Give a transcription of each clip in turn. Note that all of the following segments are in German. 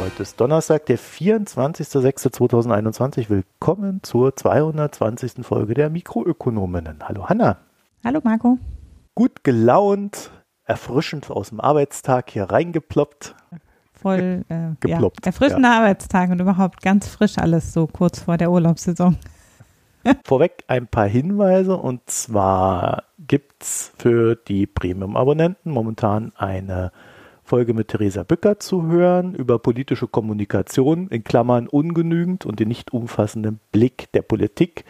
Heute ist Donnerstag, der 24.06.2021. Willkommen zur 220. Folge der Mikroökonominnen. Hallo Hannah. Hallo Marco. Gut gelaunt, erfrischend aus dem Arbeitstag hier reingeploppt. Voll geploppt, ja, erfrischender Arbeitstag und überhaupt ganz frisch alles so kurz vor der Urlaubssaison. Vorweg ein paar Hinweise, und zwar gibt es für die Premium-Abonnenten momentan eine Folge mit Theresa Bücker zu hören über politische Kommunikation, in Klammern ungenügend, und den nicht umfassenden Blick der Politik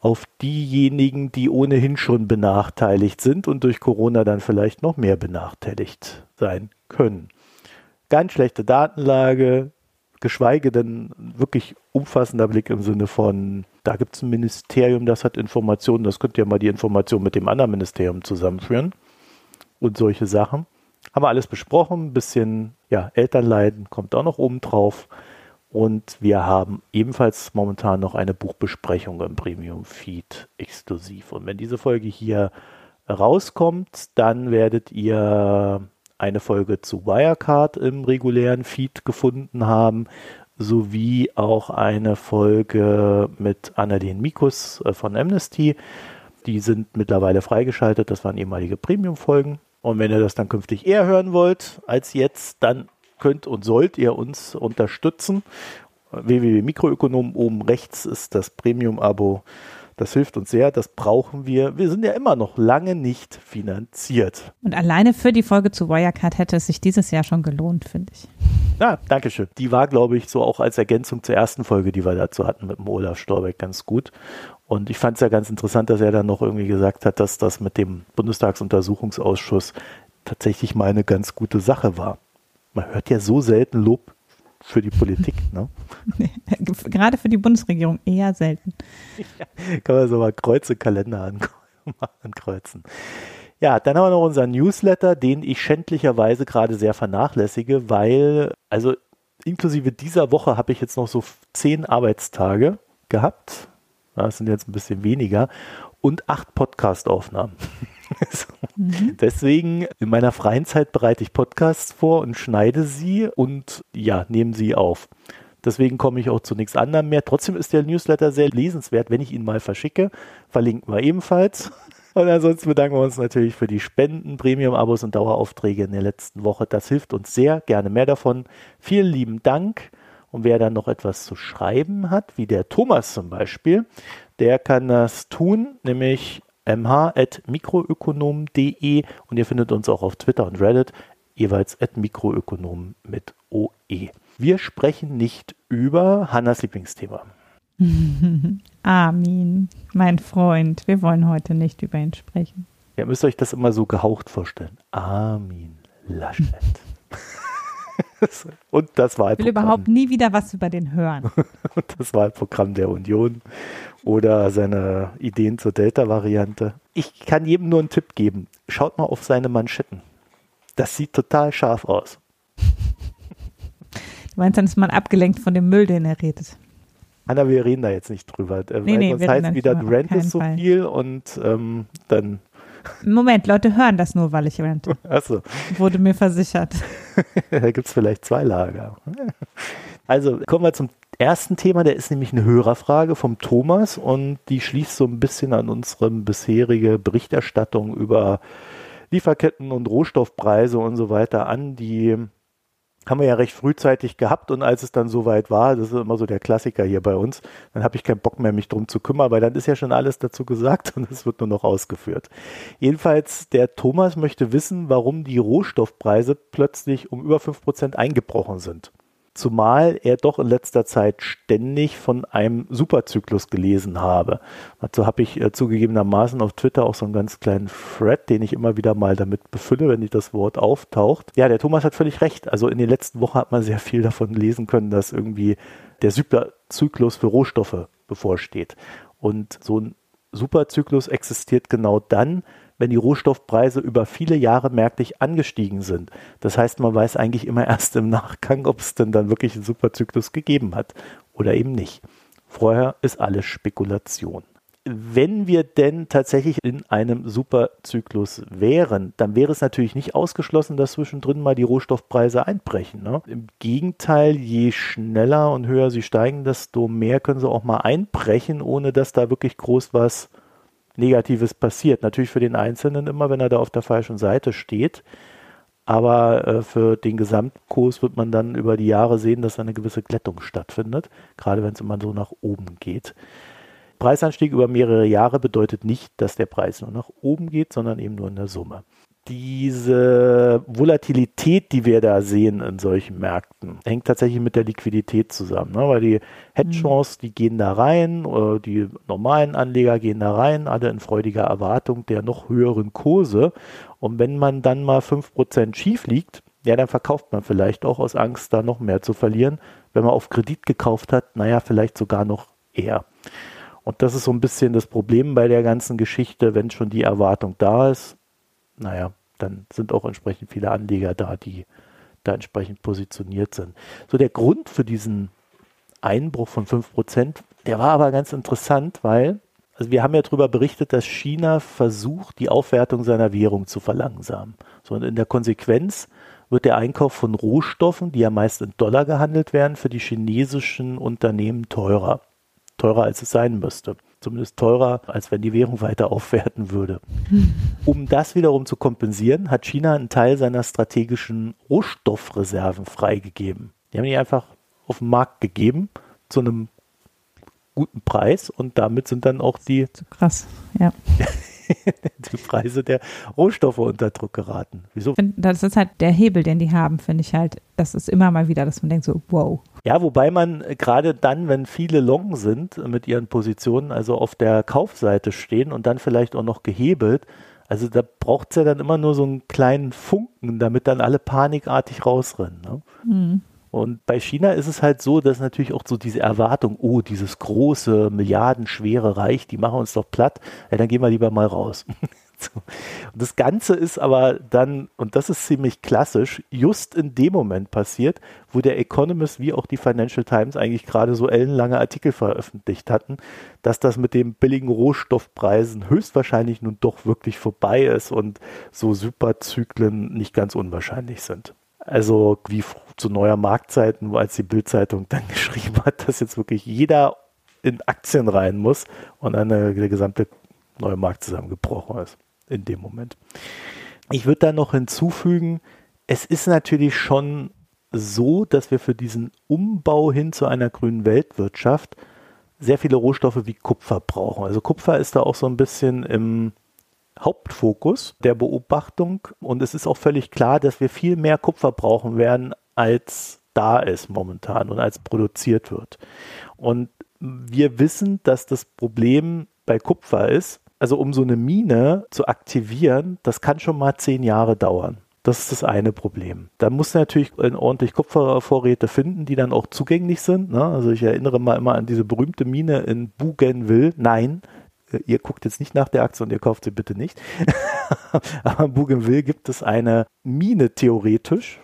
auf diejenigen, die ohnehin schon benachteiligt sind und durch Corona dann vielleicht noch mehr benachteiligt sein können. Ganz schlechte Datenlage, geschweige denn wirklich umfassender Blick im Sinne von, da gibt es ein Ministerium, das hat Informationen, das könnt ihr mal die Informationen mit dem anderen Ministerium zusammenführen und solche Sachen. Haben wir alles besprochen, ein bisschen Elternleiden kommt auch noch oben drauf, und wir haben ebenfalls momentan noch eine Buchbesprechung im Premium-Feed exklusiv, und wenn diese Folge hier rauskommt, dann werdet ihr eine Folge zu Wirecard im regulären Feed gefunden haben, sowie auch eine Folge mit Annalyn Mikus von Amnesty. Die sind mittlerweile freigeschaltet, das waren ehemalige Premium-Folgen. Und wenn ihr das dann künftig eher hören wollt als jetzt, dann könnt und sollt ihr uns unterstützen. www.mikroökonom, oben rechts ist das Premium-Abo. Das hilft uns sehr, das brauchen wir. Wir sind ja immer noch lange nicht finanziert. Und alleine für die Folge zu Wirecard hätte es sich dieses Jahr schon gelohnt, finde ich. Ja, danke schön. Die war, glaube ich, so auch als Ergänzung zur ersten Folge, die wir dazu hatten mit dem Olaf Storbeck, ganz gut. Und ich fand es ja ganz interessant, dass er dann noch irgendwie gesagt hat, dass das mit dem Bundestagsuntersuchungsausschuss tatsächlich mal eine ganz gute Sache war. Man hört ja so selten Lob für die Politik, ne? Nee, gerade für die Bundesregierung eher selten. Ja, kann man so mal Kreuzekalender ankreuzen. Ja, dann haben wir noch unseren Newsletter, den ich schändlicherweise gerade sehr vernachlässige, weil, also inklusive dieser Woche habe ich jetzt noch so 10 Arbeitstage gehabt. Das sind jetzt ein bisschen weniger. Und 8 Podcast-Aufnahmen. So. Mhm. Deswegen, in meiner freien Zeit bereite ich Podcasts vor und schneide sie und nehme sie auf. Deswegen komme ich auch zu nichts anderem mehr. Trotzdem ist der Newsletter sehr lesenswert, wenn ich ihn mal verschicke. Verlinken wir ebenfalls. Und ansonsten bedanken wir uns natürlich für die Spenden, Premium-Abos und Daueraufträge in der letzten Woche. Das hilft uns sehr. Gerne mehr davon. Vielen lieben Dank. Und wer dann noch etwas zu schreiben hat, wie der Thomas zum Beispiel, der kann das tun, nämlich mh@mikroökonom.de, und ihr findet uns auch auf Twitter und Reddit, jeweils @mikroökonom mit OE. Wir sprechen nicht über Hannas Lieblingsthema. Armin, mein Freund, wir wollen heute nicht über ihn sprechen. Ihr müsst euch das immer so gehaucht vorstellen. Armin Laschet. Und das Wahlprogramm. Ich will überhaupt nie wieder was über den hören. Das Wahlprogramm der Union oder seine Ideen zur Delta-Variante. Ich kann jedem nur einen Tipp geben. Schaut mal auf seine Manschetten. Das sieht total scharf aus. Du meinst, dann ist man abgelenkt von dem Müll, den er redet. Anna, wir reden da jetzt nicht drüber. Nee, sonst heißt wieder, du rentest so viel und dann... Moment, Leute hören das nur, weil ich rente. Achso. Wurde mir versichert. Da gibt es vielleicht 2 Lager. Also kommen wir zum ersten Thema, der ist nämlich eine Hörerfrage vom Thomas, und die schließt so ein bisschen an unsere bisherige Berichterstattung über Lieferketten und Rohstoffpreise und so weiter an. Die haben wir ja recht frühzeitig gehabt, und als es dann soweit war, das ist immer so der Klassiker hier bei uns, dann habe ich keinen Bock mehr, mich drum zu kümmern, weil dann ist ja schon alles dazu gesagt und es wird nur noch ausgeführt. Jedenfalls, der Thomas möchte wissen, warum die Rohstoffpreise plötzlich um über 5% eingebrochen sind. Zumal er doch in letzter Zeit ständig von einem Superzyklus gelesen habe. Dazu habe ich zugegebenermaßen auf Twitter auch so einen ganz kleinen Thread, den ich immer wieder mal damit befülle, wenn das Wort auftaucht. Ja, der Thomas hat völlig recht. Also in den letzten Wochen hat man sehr viel davon lesen können, dass irgendwie der Superzyklus für Rohstoffe bevorsteht. Und so ein Superzyklus existiert genau dann, wenn die Rohstoffpreise über viele Jahre merklich angestiegen sind. Das heißt, man weiß eigentlich immer erst im Nachgang, ob es denn dann wirklich einen Superzyklus gegeben hat oder eben nicht. Vorher ist alles Spekulation. Wenn wir denn tatsächlich in einem Superzyklus wären, dann wäre es natürlich nicht ausgeschlossen, dass zwischendrin mal die Rohstoffpreise einbrechen, ne? Im Gegenteil, je schneller und höher sie steigen, desto mehr können sie auch mal einbrechen, ohne dass da wirklich groß was Negatives passiert. Natürlich für den Einzelnen immer, wenn er da auf der falschen Seite steht. Aber für den Gesamtkurs wird man dann über die Jahre sehen, dass eine gewisse Glättung stattfindet, gerade wenn es immer so nach oben geht. Preisanstieg über mehrere Jahre bedeutet nicht, dass der Preis nur nach oben geht, sondern eben nur in der Summe. Diese Volatilität, die wir da sehen in solchen Märkten, hängt tatsächlich mit der Liquidität zusammen, ne? Weil die Hedgefonds, die gehen da rein, oder die normalen Anleger gehen da rein, alle in freudiger Erwartung der noch höheren Kurse. Und wenn man dann mal 5% schief liegt, ja, dann verkauft man vielleicht auch aus Angst, da noch mehr zu verlieren. Wenn man auf Kredit gekauft hat, naja, vielleicht sogar noch eher. Und das ist so ein bisschen das Problem bei der ganzen Geschichte, wenn schon die Erwartung da ist, naja, dann sind auch entsprechend viele Anleger da, die da entsprechend positioniert sind. So, der Grund für diesen Einbruch von 5%, der war aber ganz interessant, weil, also wir haben ja darüber berichtet, dass China versucht, die Aufwertung seiner Währung zu verlangsamen. So, und in der Konsequenz wird der Einkauf von Rohstoffen, die ja meist in Dollar gehandelt werden, für die chinesischen Unternehmen teurer. Teurer, als es sein müsste. Zumindest teurer, als wenn die Währung weiter aufwerten würde. Um das wiederum zu kompensieren, hat China einen Teil seiner strategischen Rohstoffreserven freigegeben. Die haben die einfach auf den Markt gegeben, zu einem guten Preis, und damit sind dann auch die, krass, ja. die Preise der Rohstoffe unter Druck geraten. Wieso? Das ist halt der Hebel, den die haben, finde ich halt. Das ist immer mal wieder, dass man denkt so, wow. Ja, wobei man gerade dann, wenn viele long sind mit ihren Positionen, also auf der Kaufseite stehen und dann vielleicht auch noch gehebelt, also da braucht es ja dann immer nur so einen kleinen Funken, damit dann alle panikartig rausrennen. Ne? Mhm. Und bei China ist es halt so, dass natürlich auch so diese Erwartung, oh, dieses große, milliardenschwere Reich, die machen uns doch platt, ja, dann gehen wir lieber mal raus. So. Und das Ganze ist aber dann, und das ist ziemlich klassisch, just in dem Moment passiert, wo der Economist wie auch die Financial Times eigentlich gerade so ellenlange Artikel veröffentlicht hatten, dass das mit den billigen Rohstoffpreisen höchstwahrscheinlich nun doch wirklich vorbei ist und so Superzyklen nicht ganz unwahrscheinlich sind. Also wie zu neuer Marktzeiten, als die Bild-Zeitung dann geschrieben hat, dass jetzt wirklich jeder in Aktien rein muss und dann der gesamte neue Markt zusammengebrochen ist. In dem Moment. Ich würde da noch hinzufügen, es ist natürlich schon so, dass wir für diesen Umbau hin zu einer grünen Weltwirtschaft sehr viele Rohstoffe wie Kupfer brauchen. Also Kupfer ist da auch so ein bisschen im Hauptfokus der Beobachtung, und es ist auch völlig klar, dass wir viel mehr Kupfer brauchen werden, als da ist momentan und als produziert wird. Und wir wissen, dass das Problem bei Kupfer ist, also um so eine Mine zu aktivieren, das kann schon mal 10 Jahre dauern. Das ist das eine Problem. Da muss natürlich ordentlich Kupfervorräte finden, die dann auch zugänglich sind. Ne? Also ich erinnere mal immer an diese berühmte Mine in Bougainville. Nein, ihr guckt jetzt nicht nach der Aktie und ihr kauft sie bitte nicht. Aber in Bougainville gibt es eine Mine theoretisch,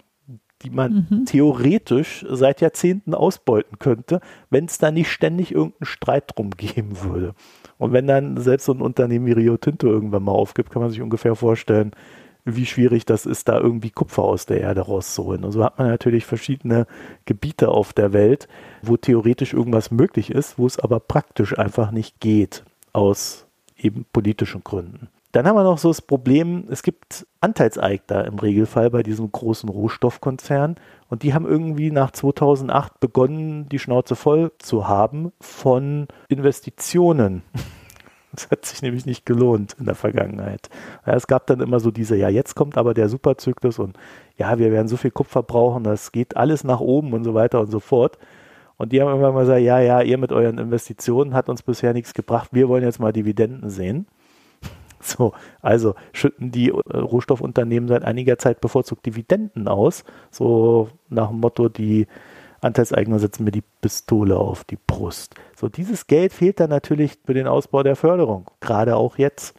die man theoretisch seit Jahrzehnten ausbeuten könnte, wenn es da nicht ständig irgendeinen Streit drum geben würde. Und wenn dann selbst so ein Unternehmen wie Rio Tinto irgendwann mal aufgibt, kann man sich ungefähr vorstellen, wie schwierig das ist, da irgendwie Kupfer aus der Erde rauszuholen. Und so hat man natürlich verschiedene Gebiete auf der Welt, wo theoretisch irgendwas möglich ist, wo es aber praktisch einfach nicht geht, aus eben politischen Gründen. Dann haben wir noch so das Problem, es gibt Anteilseigner im Regelfall bei diesem großen Rohstoffkonzern, und die haben irgendwie nach 2008 begonnen, die Schnauze voll zu haben von Investitionen. Das hat sich nämlich nicht gelohnt in der Vergangenheit. Ja, es gab dann immer so diese, ja, jetzt kommt aber der Superzyklus und ja, wir werden so viel Kupfer brauchen, das geht alles nach oben und so weiter und so fort. Und die haben immer mal gesagt, ja, ihr mit euren Investitionen hat uns bisher nichts gebracht, wir wollen jetzt mal Dividenden sehen. So, also schütten die Rohstoffunternehmen seit einiger Zeit bevorzugt Dividenden aus, so nach dem Motto, die Anteilseigner setzen mir die Pistole auf die Brust. So, dieses Geld fehlt dann natürlich für den Ausbau der Förderung, gerade auch jetzt.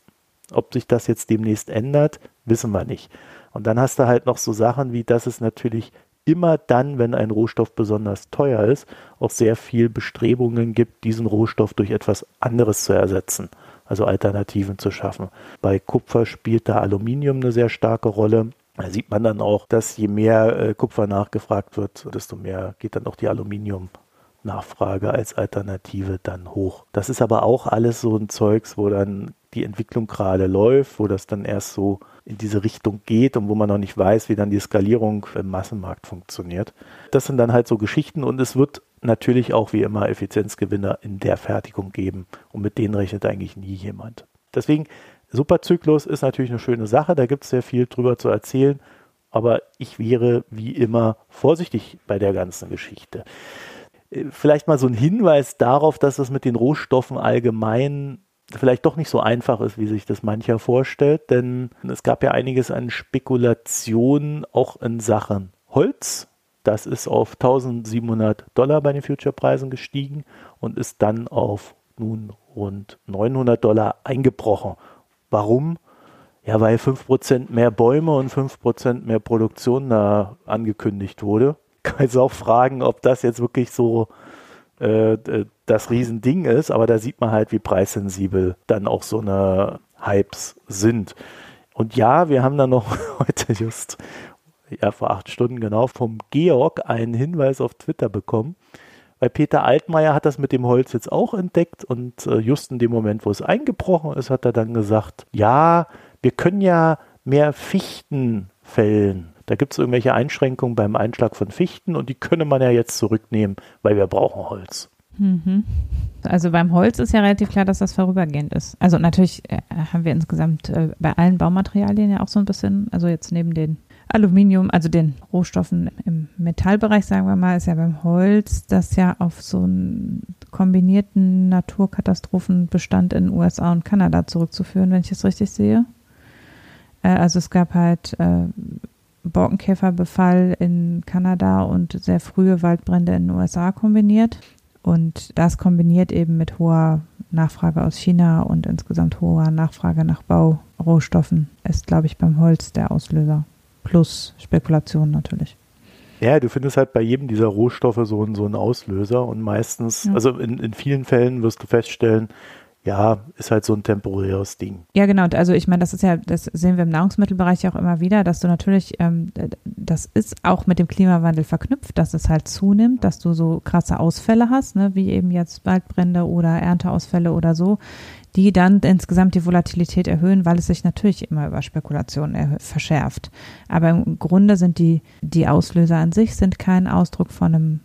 Ob sich das jetzt demnächst ändert, wissen wir nicht. Und dann hast du halt noch so Sachen wie, dass es natürlich immer dann, wenn ein Rohstoff besonders teuer ist, auch sehr viel Bestrebungen gibt, diesen Rohstoff durch etwas anderes zu ersetzen, also Alternativen zu schaffen. Bei Kupfer spielt da Aluminium eine sehr starke Rolle. Da sieht man dann auch, dass je mehr Kupfer nachgefragt wird, desto mehr geht dann auch die Aluminium-Nachfrage als Alternative dann hoch. Das ist aber auch alles so ein Zeugs, wo dann die Entwicklung gerade läuft, wo das dann erst so in diese Richtung geht und wo man noch nicht weiß, wie dann die Skalierung im Massenmarkt funktioniert. Das sind dann halt so Geschichten und es wird natürlich auch wie immer Effizienzgewinner in der Fertigung geben und mit denen rechnet eigentlich nie jemand. Deswegen, Superzyklus ist natürlich eine schöne Sache, da gibt es sehr viel drüber zu erzählen, aber ich wäre wie immer vorsichtig bei der ganzen Geschichte. Vielleicht mal so ein Hinweis darauf, dass das mit den Rohstoffen allgemein vielleicht doch nicht so einfach ist, wie sich das mancher vorstellt, denn es gab ja einiges an Spekulationen auch in Sachen Holz. Das ist auf $1.700 bei den Future-Preisen gestiegen und ist dann auf nun rund $900 eingebrochen. Warum? Ja, weil 5% mehr Bäume und 5% mehr Produktion da angekündigt wurde. Ich kann jetzt auch fragen, ob das jetzt wirklich so das Riesending ist, aber da sieht man halt, wie preissensibel dann auch so eine Hypes sind. Und ja, wir haben dann noch heute just vor 8 Stunden genau vom Georg einen Hinweis auf Twitter bekommen, weil Peter Altmaier hat das mit dem Holz jetzt auch entdeckt und just in dem Moment, wo es eingebrochen ist, hat er dann gesagt, ja, wir können ja mehr Fichten fällen. Da gibt es irgendwelche Einschränkungen beim Einschlag von Fichten und die könne man ja jetzt zurücknehmen, weil wir brauchen Holz. Mhm. Also beim Holz ist ja relativ klar, dass das vorübergehend ist. Also natürlich haben wir insgesamt bei allen Baumaterialien ja auch so ein bisschen, also jetzt neben den Aluminium, also den Rohstoffen im Metallbereich, sagen wir mal, ist ja beim Holz, das ja auf so einen kombinierten Naturkatastrophenbestand in USA und Kanada zurückzuführen, wenn ich es richtig sehe. Also es gab halt Borkenkäferbefall in Kanada und sehr frühe Waldbrände in den USA kombiniert. Und das kombiniert eben mit hoher Nachfrage aus China und insgesamt hoher Nachfrage nach Baurohstoffen ist, glaube ich, beim Holz der Auslöser. Plus Spekulation natürlich. Ja, du findest halt bei jedem dieser Rohstoffe so einen Auslöser und meistens, ja. Also in vielen Fällen wirst du feststellen, ja, ist halt so ein temporäres Ding. Ja, genau. Also ich meine, das ist ja, das sehen wir im Nahrungsmittelbereich ja auch immer wieder, dass du natürlich, das ist auch mit dem Klimawandel verknüpft, dass es halt zunimmt, dass du so krasse Ausfälle hast, ne, wie eben jetzt Waldbrände oder Ernteausfälle oder so, die dann insgesamt die Volatilität erhöhen, weil es sich natürlich immer über Spekulationen verschärft. Aber im Grunde sind die Auslöser an sich sind kein Ausdruck von einem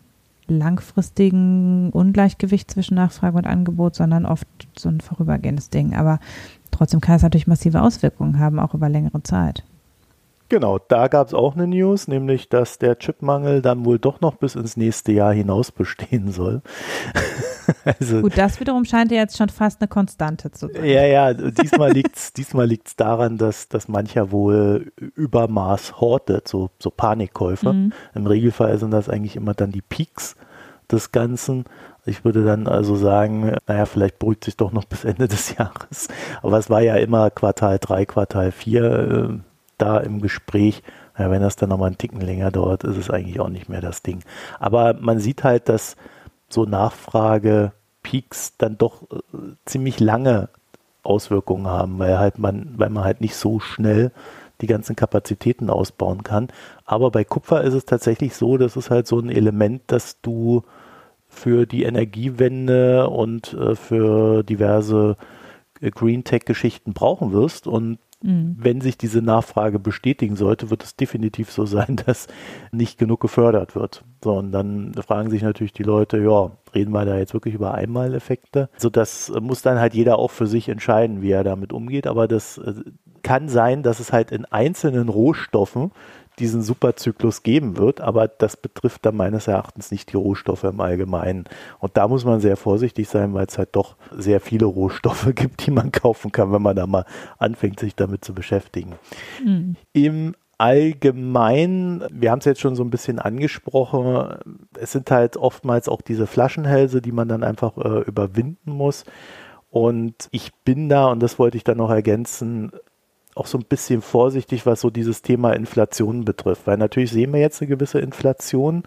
langfristigen Ungleichgewicht zwischen Nachfrage und Angebot, sondern oft so ein vorübergehendes Ding. Aber trotzdem kann es natürlich massive Auswirkungen haben, auch über längere Zeit. Genau, da gab es auch eine News, nämlich, dass der Chipmangel dann wohl doch noch bis ins nächste Jahr hinaus bestehen soll. Also, gut, das wiederum scheint ja jetzt schon fast eine Konstante zu sein. Ja, diesmal liegt es daran, dass mancher wohl Übermaß hortet, so Panikkäufer. Mhm. Im Regelfall sind das eigentlich immer dann die Peaks des Ganzen. Ich würde dann also sagen, naja, vielleicht beruhigt sich doch noch bis Ende des Jahres. Aber es war ja immer Quartal 3, Quartal 4, da im Gespräch, ja, wenn das dann nochmal einen Ticken länger dauert, ist es eigentlich auch nicht mehr das Ding. Aber man sieht halt, dass so Nachfragepeaks dann doch ziemlich lange Auswirkungen haben, weil man halt nicht so schnell die ganzen Kapazitäten ausbauen kann. Aber bei Kupfer ist es tatsächlich so, das ist halt so ein Element, dass du für die Energiewende und für diverse Green Tech-Geschichten brauchen wirst und wenn sich diese Nachfrage bestätigen sollte, wird es definitiv so sein, dass nicht genug gefördert wird. So, und dann fragen sich natürlich die Leute, ja, reden wir da jetzt wirklich über Einmaleffekte? So, das muss dann halt jeder auch für sich entscheiden, wie er damit umgeht. Aber das kann sein, dass es halt in einzelnen Rohstoffen diesen Superzyklus geben wird, aber das betrifft dann meines Erachtens nicht die Rohstoffe im Allgemeinen. Und da muss man sehr vorsichtig sein, weil es halt doch sehr viele Rohstoffe gibt, die man kaufen kann, wenn man da mal anfängt, sich damit zu beschäftigen. Mhm. Im Allgemeinen, wir haben es jetzt schon so ein bisschen angesprochen, es sind halt oftmals auch diese Flaschenhälse, die man dann einfach überwinden muss. Und ich bin da, und das wollte ich dann noch ergänzen, auch so ein bisschen vorsichtig, was so dieses Thema Inflation betrifft, weil natürlich sehen wir jetzt eine gewisse Inflation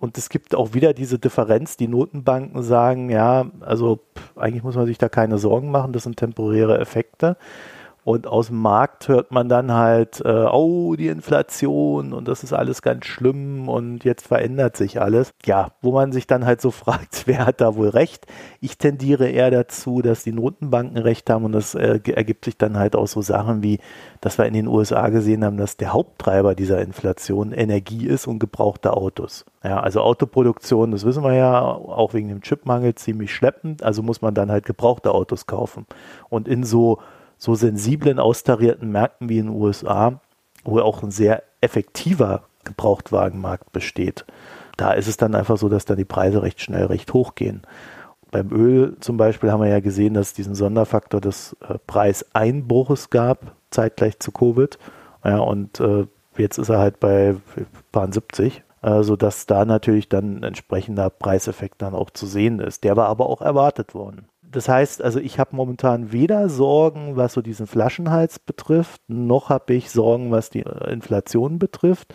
und es gibt auch wieder diese Differenz, die Notenbanken sagen, ja, also eigentlich muss man sich da keine Sorgen machen, das sind temporäre Effekte. Und aus dem Markt hört man dann halt, oh, die Inflation und das ist alles ganz schlimm und jetzt verändert sich alles. Ja, wo man sich dann halt so fragt, wer hat da wohl recht? Ich tendiere eher dazu, dass die Notenbanken recht haben und das ergibt sich dann halt auch so Sachen wie, dass wir in den USA gesehen haben, dass der Haupttreiber dieser Inflation Energie ist und gebrauchte Autos. Ja, also Autoproduktion, das wissen wir ja, auch wegen dem Chipmangel ziemlich schleppend, also muss man dann halt gebrauchte Autos kaufen und in so sensiblen, austarierten Märkten wie in den USA, wo auch ein sehr effektiver Gebrauchtwagenmarkt besteht. Da ist es dann einfach so, dass dann die Preise recht schnell recht hoch gehen. Beim Öl zum Beispiel haben wir ja gesehen, dass es diesen Sonderfaktor des Preiseinbruches gab, zeitgleich zu Covid. Ja, und jetzt ist er halt bei 70, sodass da natürlich dann ein entsprechender Preiseffekt dann auch zu sehen ist. Der war aber auch erwartet worden. Das heißt, also ich habe momentan weder Sorgen, was so diesen Flaschenhals betrifft, noch habe ich Sorgen, was die Inflation betrifft.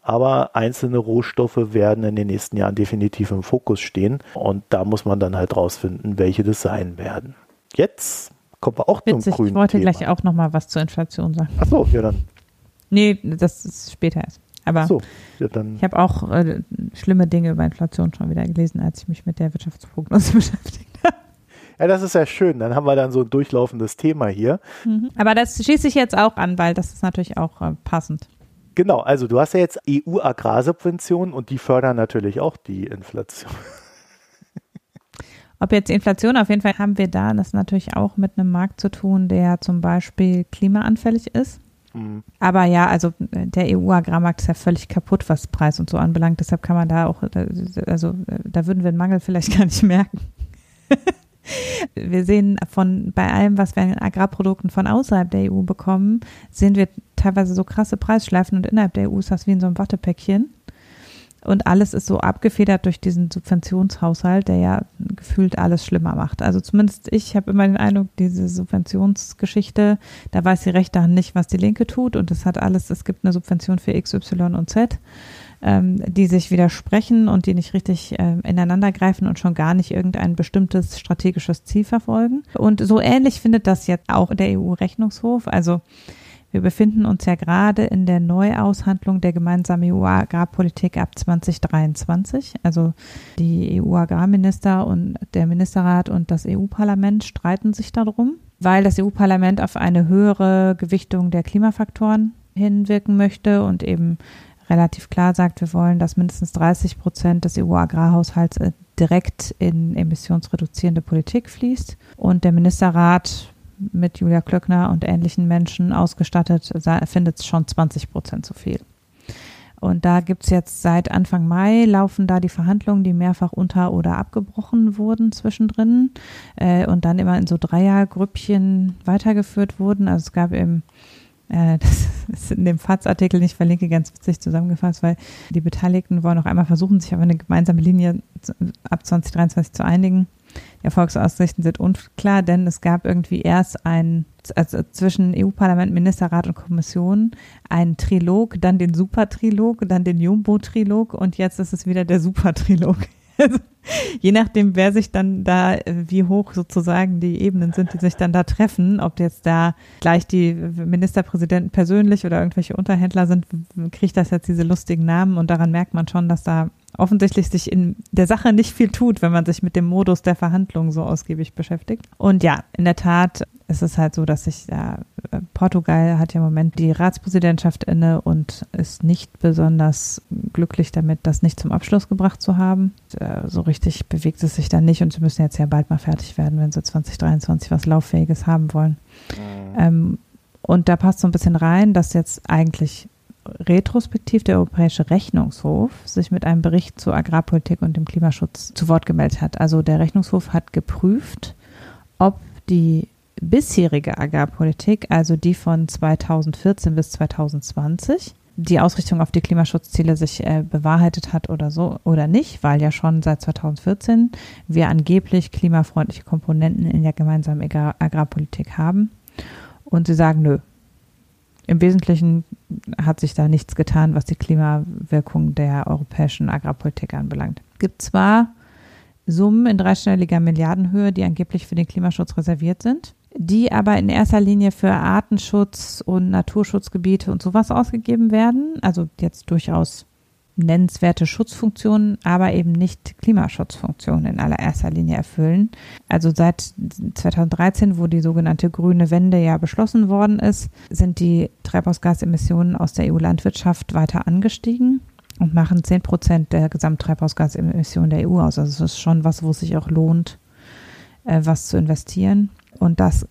Aber einzelne Rohstoffe werden in den nächsten Jahren definitiv im Fokus stehen. Und da muss man dann halt rausfinden, welche das sein werden. Jetzt kommen wir auch zum grünen Thema. Ich wollte gleich auch nochmal was zur Inflation sagen. Ach so, ja dann. Nee, das ist später erst. Aber so, ja, dann. Ich habe auch schlimme Dinge über Inflation schon wieder gelesen, als ich mich mit der Wirtschaftsprognose beschäftigt habe. Ja, das ist ja schön. Dann haben wir dann so ein durchlaufendes Thema hier. Aber das schließe ich jetzt auch an, weil das ist natürlich auch passend. Genau, also du hast ja jetzt EU-Agrarsubventionen und die fördern natürlich auch die Inflation. Ob jetzt Inflation, auf jeden Fall haben wir da das natürlich auch mit einem Markt zu tun, der zum Beispiel klimaanfällig ist. Aber ja, also der EU-Agrarmarkt ist ja völlig kaputt, was Preis und so anbelangt. Deshalb kann man da auch, also da würden wir einen Mangel vielleicht gar nicht merken. Wir sehen bei allem, was wir an Agrarprodukten von außerhalb der EU bekommen, sehen wir teilweise so krasse Preisschleifen und innerhalb der EU ist das wie in so einem Wattepäckchen. Und alles ist so abgefedert durch diesen Subventionshaushalt, der ja gefühlt alles schlimmer macht. Also zumindest ich habe immer den Eindruck, diese Subventionsgeschichte, da weiß die rechte Hand nicht, was die linke tut und es gibt eine Subvention für X, Y und Z, die sich widersprechen und die nicht richtig ineinander greifen und schon gar nicht irgendein bestimmtes strategisches Ziel verfolgen. Und so ähnlich findet das jetzt auch der EU-Rechnungshof. Also wir befinden uns ja gerade in der Neuaushandlung der gemeinsamen EU-Agrarpolitik ab 2023. Also die EU-Agrarminister und der Ministerrat und das EU-Parlament streiten sich darum, weil das EU-Parlament auf eine höhere Gewichtung der Klimafaktoren hinwirken möchte und eben relativ klar sagt, wir wollen, dass mindestens 30% des EU-Agrarhaushalts direkt in emissionsreduzierende Politik fließt. Und der Ministerrat mit Julia Klöckner und ähnlichen Menschen ausgestattet findet es schon 20% zu viel. Und da gibt es jetzt seit Anfang Mai laufen da die Verhandlungen, die mehrfach unter- oder abgebrochen wurden zwischendrin und dann immer in so Dreiergrüppchen weitergeführt wurden. Also es gab eben das ist in dem FAZ-Artikel, den ich verlinke, ganz witzig zusammengefasst, weil die Beteiligten wollen noch einmal versuchen, sich auf eine gemeinsame Linie ab 2023 zu einigen. Die Erfolgsaussichten sind unklar, denn es gab irgendwie erst zwischen EU-Parlament, Ministerrat und Kommission einen Trilog, dann den Super-Trilog, dann den Jumbo-Trilog und jetzt ist es wieder der Super-Trilog. Also, je nachdem, wer sich dann da, wie hoch sozusagen die Ebenen sind, die sich dann da treffen, ob jetzt da gleich die Ministerpräsidenten persönlich oder irgendwelche Unterhändler sind, kriegt das jetzt diese lustigen Namen und daran merkt man schon, dass da offensichtlich sich in der Sache nicht viel tut, wenn man sich mit dem Modus der Verhandlungen so ausgiebig beschäftigt. Und ja, in der Tat ist es halt so, dass sich da Portugal hat ja im Moment die Ratspräsidentschaft inne und ist nicht besonders glücklich damit, das nicht zum Abschluss gebracht zu haben. So richtig bewegt es sich dann nicht und sie müssen jetzt ja bald mal fertig werden, wenn sie 2023 was Lauffähiges haben wollen. Und da passt so ein bisschen rein, dass jetzt eigentlich retrospektiv der Europäische Rechnungshof sich mit einem Bericht zur Agrarpolitik und dem Klimaschutz zu Wort gemeldet hat. Also der Rechnungshof hat geprüft, ob die bisherige Agrarpolitik, also die von 2014 bis 2020, die Ausrichtung auf die Klimaschutzziele sich bewahrheitet hat oder so oder nicht, weil ja schon seit 2014 wir angeblich klimafreundliche Komponenten in der gemeinsamen Agrarpolitik haben. Und sie sagen, nö, Im Wesentlichen hat sich da nichts getan, was die Klimawirkung der europäischen Agrarpolitik anbelangt. Es gibt zwar Summen in dreistelliger Milliardenhöhe, die angeblich für den Klimaschutz reserviert sind, die aber in erster Linie für Artenschutz und Naturschutzgebiete und sowas ausgegeben werden. Also jetzt durchaus nennenswerte Schutzfunktionen, aber eben nicht Klimaschutzfunktionen in allererster Linie erfüllen. Also seit 2013, wo die sogenannte grüne Wende ja beschlossen worden ist, sind die Treibhausgasemissionen aus der EU-Landwirtschaft weiter angestiegen und machen 10% der Gesamttreibhausgasemissionen der EU aus. Also es ist schon was, wo es sich auch lohnt, was zu investieren. Und das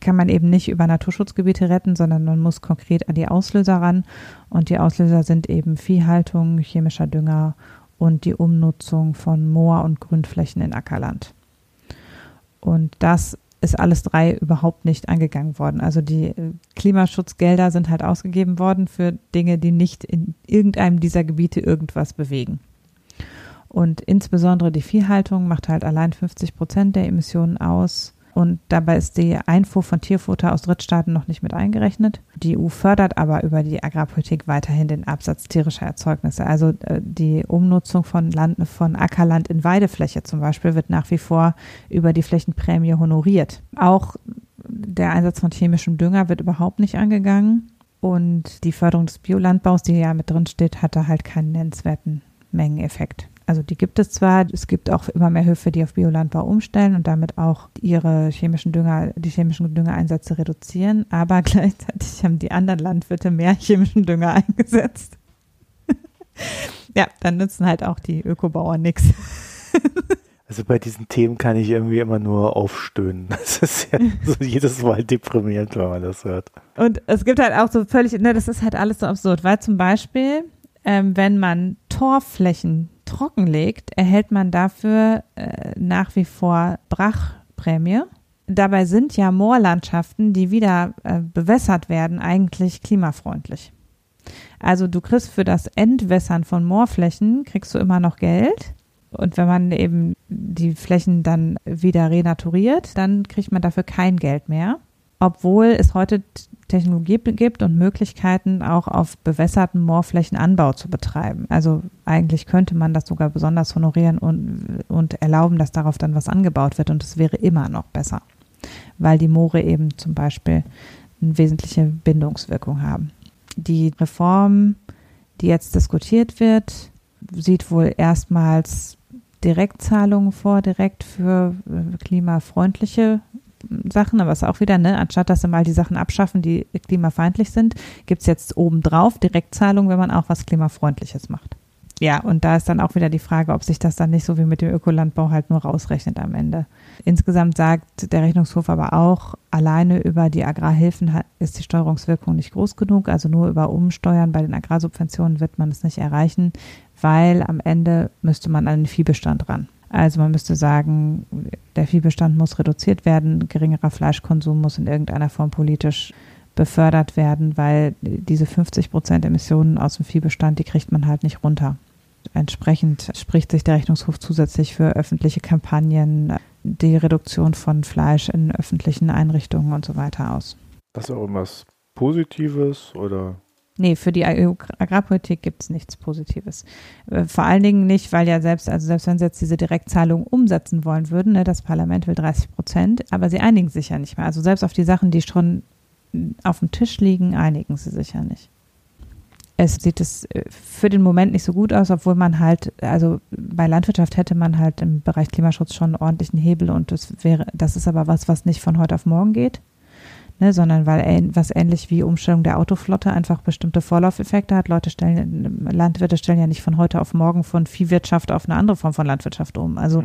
kann man eben nicht über Naturschutzgebiete retten, sondern man muss konkret an die Auslöser ran. Und die Auslöser sind eben Viehhaltung, chemischer Dünger und die Umnutzung von Moor- und Grünflächen in Ackerland. Und das ist alles drei überhaupt nicht angegangen worden. Also die Klimaschutzgelder sind halt ausgegeben worden für Dinge, die nicht in irgendeinem dieser Gebiete irgendwas bewegen. Und insbesondere die Viehhaltung macht halt allein 50% der Emissionen aus. Und dabei ist die Einfuhr von Tierfutter aus Drittstaaten noch nicht mit eingerechnet. Die EU fördert aber über die Agrarpolitik weiterhin den Absatz tierischer Erzeugnisse. Also die Umnutzung von Ackerland in Weidefläche zum Beispiel wird nach wie vor über die Flächenprämie honoriert. Auch der Einsatz von chemischem Dünger wird überhaupt nicht angegangen. Und die Förderung des Biolandbaus, die ja mit drin steht, hatte halt keinen nennenswerten Mengeneffekt. Also die gibt es zwar, es gibt auch immer mehr Höfe, die auf Biolandbau umstellen und damit auch die chemischen Düngereinsätze reduzieren, aber gleichzeitig haben die anderen Landwirte mehr chemischen Dünger eingesetzt. Ja, dann nützen halt auch die Ökobauern nichts. Also bei diesen Themen kann ich irgendwie immer nur aufstöhnen. Das ist ja so jedes Mal deprimierend, wenn man das hört. Und es gibt halt auch so das ist halt alles so absurd, weil zum Beispiel, wenn man Torflächen trockenlegt, erhält man dafür nach wie vor Brachprämie. Dabei sind ja Moorlandschaften, die wieder bewässert werden, eigentlich klimafreundlich. Also du kriegst für das Entwässern von Moorflächen, kriegst du immer noch Geld. Und wenn man eben die Flächen dann wieder renaturiert, dann kriegt man dafür kein Geld mehr. Obwohl es heute Technologie gibt und Möglichkeiten, auch auf bewässerten Moorflächen Anbau zu betreiben. Also eigentlich könnte man das sogar besonders honorieren und erlauben, dass darauf dann was angebaut wird. Und es wäre immer noch besser, weil die Moore eben zum Beispiel eine wesentliche Bindungswirkung haben. Die Reform, die jetzt diskutiert wird, sieht wohl erstmals Direktzahlungen vor, direkt für klimafreundliche Sachen, aber es ist auch wieder, anstatt dass sie mal die Sachen abschaffen, die klimafeindlich sind, gibt es jetzt obendrauf Direktzahlungen, wenn man auch was Klimafreundliches macht. Ja, und da ist dann auch wieder die Frage, ob sich das dann nicht so wie mit dem Ökolandbau halt nur rausrechnet am Ende. Insgesamt sagt der Rechnungshof aber auch, alleine über die Agrarhilfen ist die Steuerungswirkung nicht groß genug, also nur über Umsteuern bei den Agrarsubventionen wird man es nicht erreichen, weil am Ende müsste man an den Viehbestand ran. Also man müsste sagen, der Viehbestand muss reduziert werden, geringerer Fleischkonsum muss in irgendeiner Form politisch befördert werden, weil diese 50% Emissionen aus dem Viehbestand, die kriegt man halt nicht runter. Entsprechend spricht sich der Rechnungshof zusätzlich für öffentliche Kampagnen, die Reduktion von Fleisch in öffentlichen Einrichtungen und so weiter aus. Hast du auch irgendwas Positives oder? Nee, für die Agrarpolitik gibt es nichts Positives. Vor allen Dingen nicht, weil ja selbst wenn sie jetzt diese Direktzahlung umsetzen wollen würden, das Parlament will 30%, aber sie einigen sich ja nicht mehr. Also selbst auf die Sachen, die schon auf dem Tisch liegen, einigen sie sich ja nicht. Es sieht es für den Moment nicht so gut aus, obwohl man halt, also bei Landwirtschaft hätte man halt im Bereich Klimaschutz schon einen ordentlichen Hebel und das ist aber was nicht von heute auf morgen geht. Sondern weil was ähnlich wie Umstellung der Autoflotte einfach bestimmte Vorlaufeffekte hat. Landwirte stellen ja nicht von heute auf morgen von Viehwirtschaft auf eine andere Form von Landwirtschaft um. Also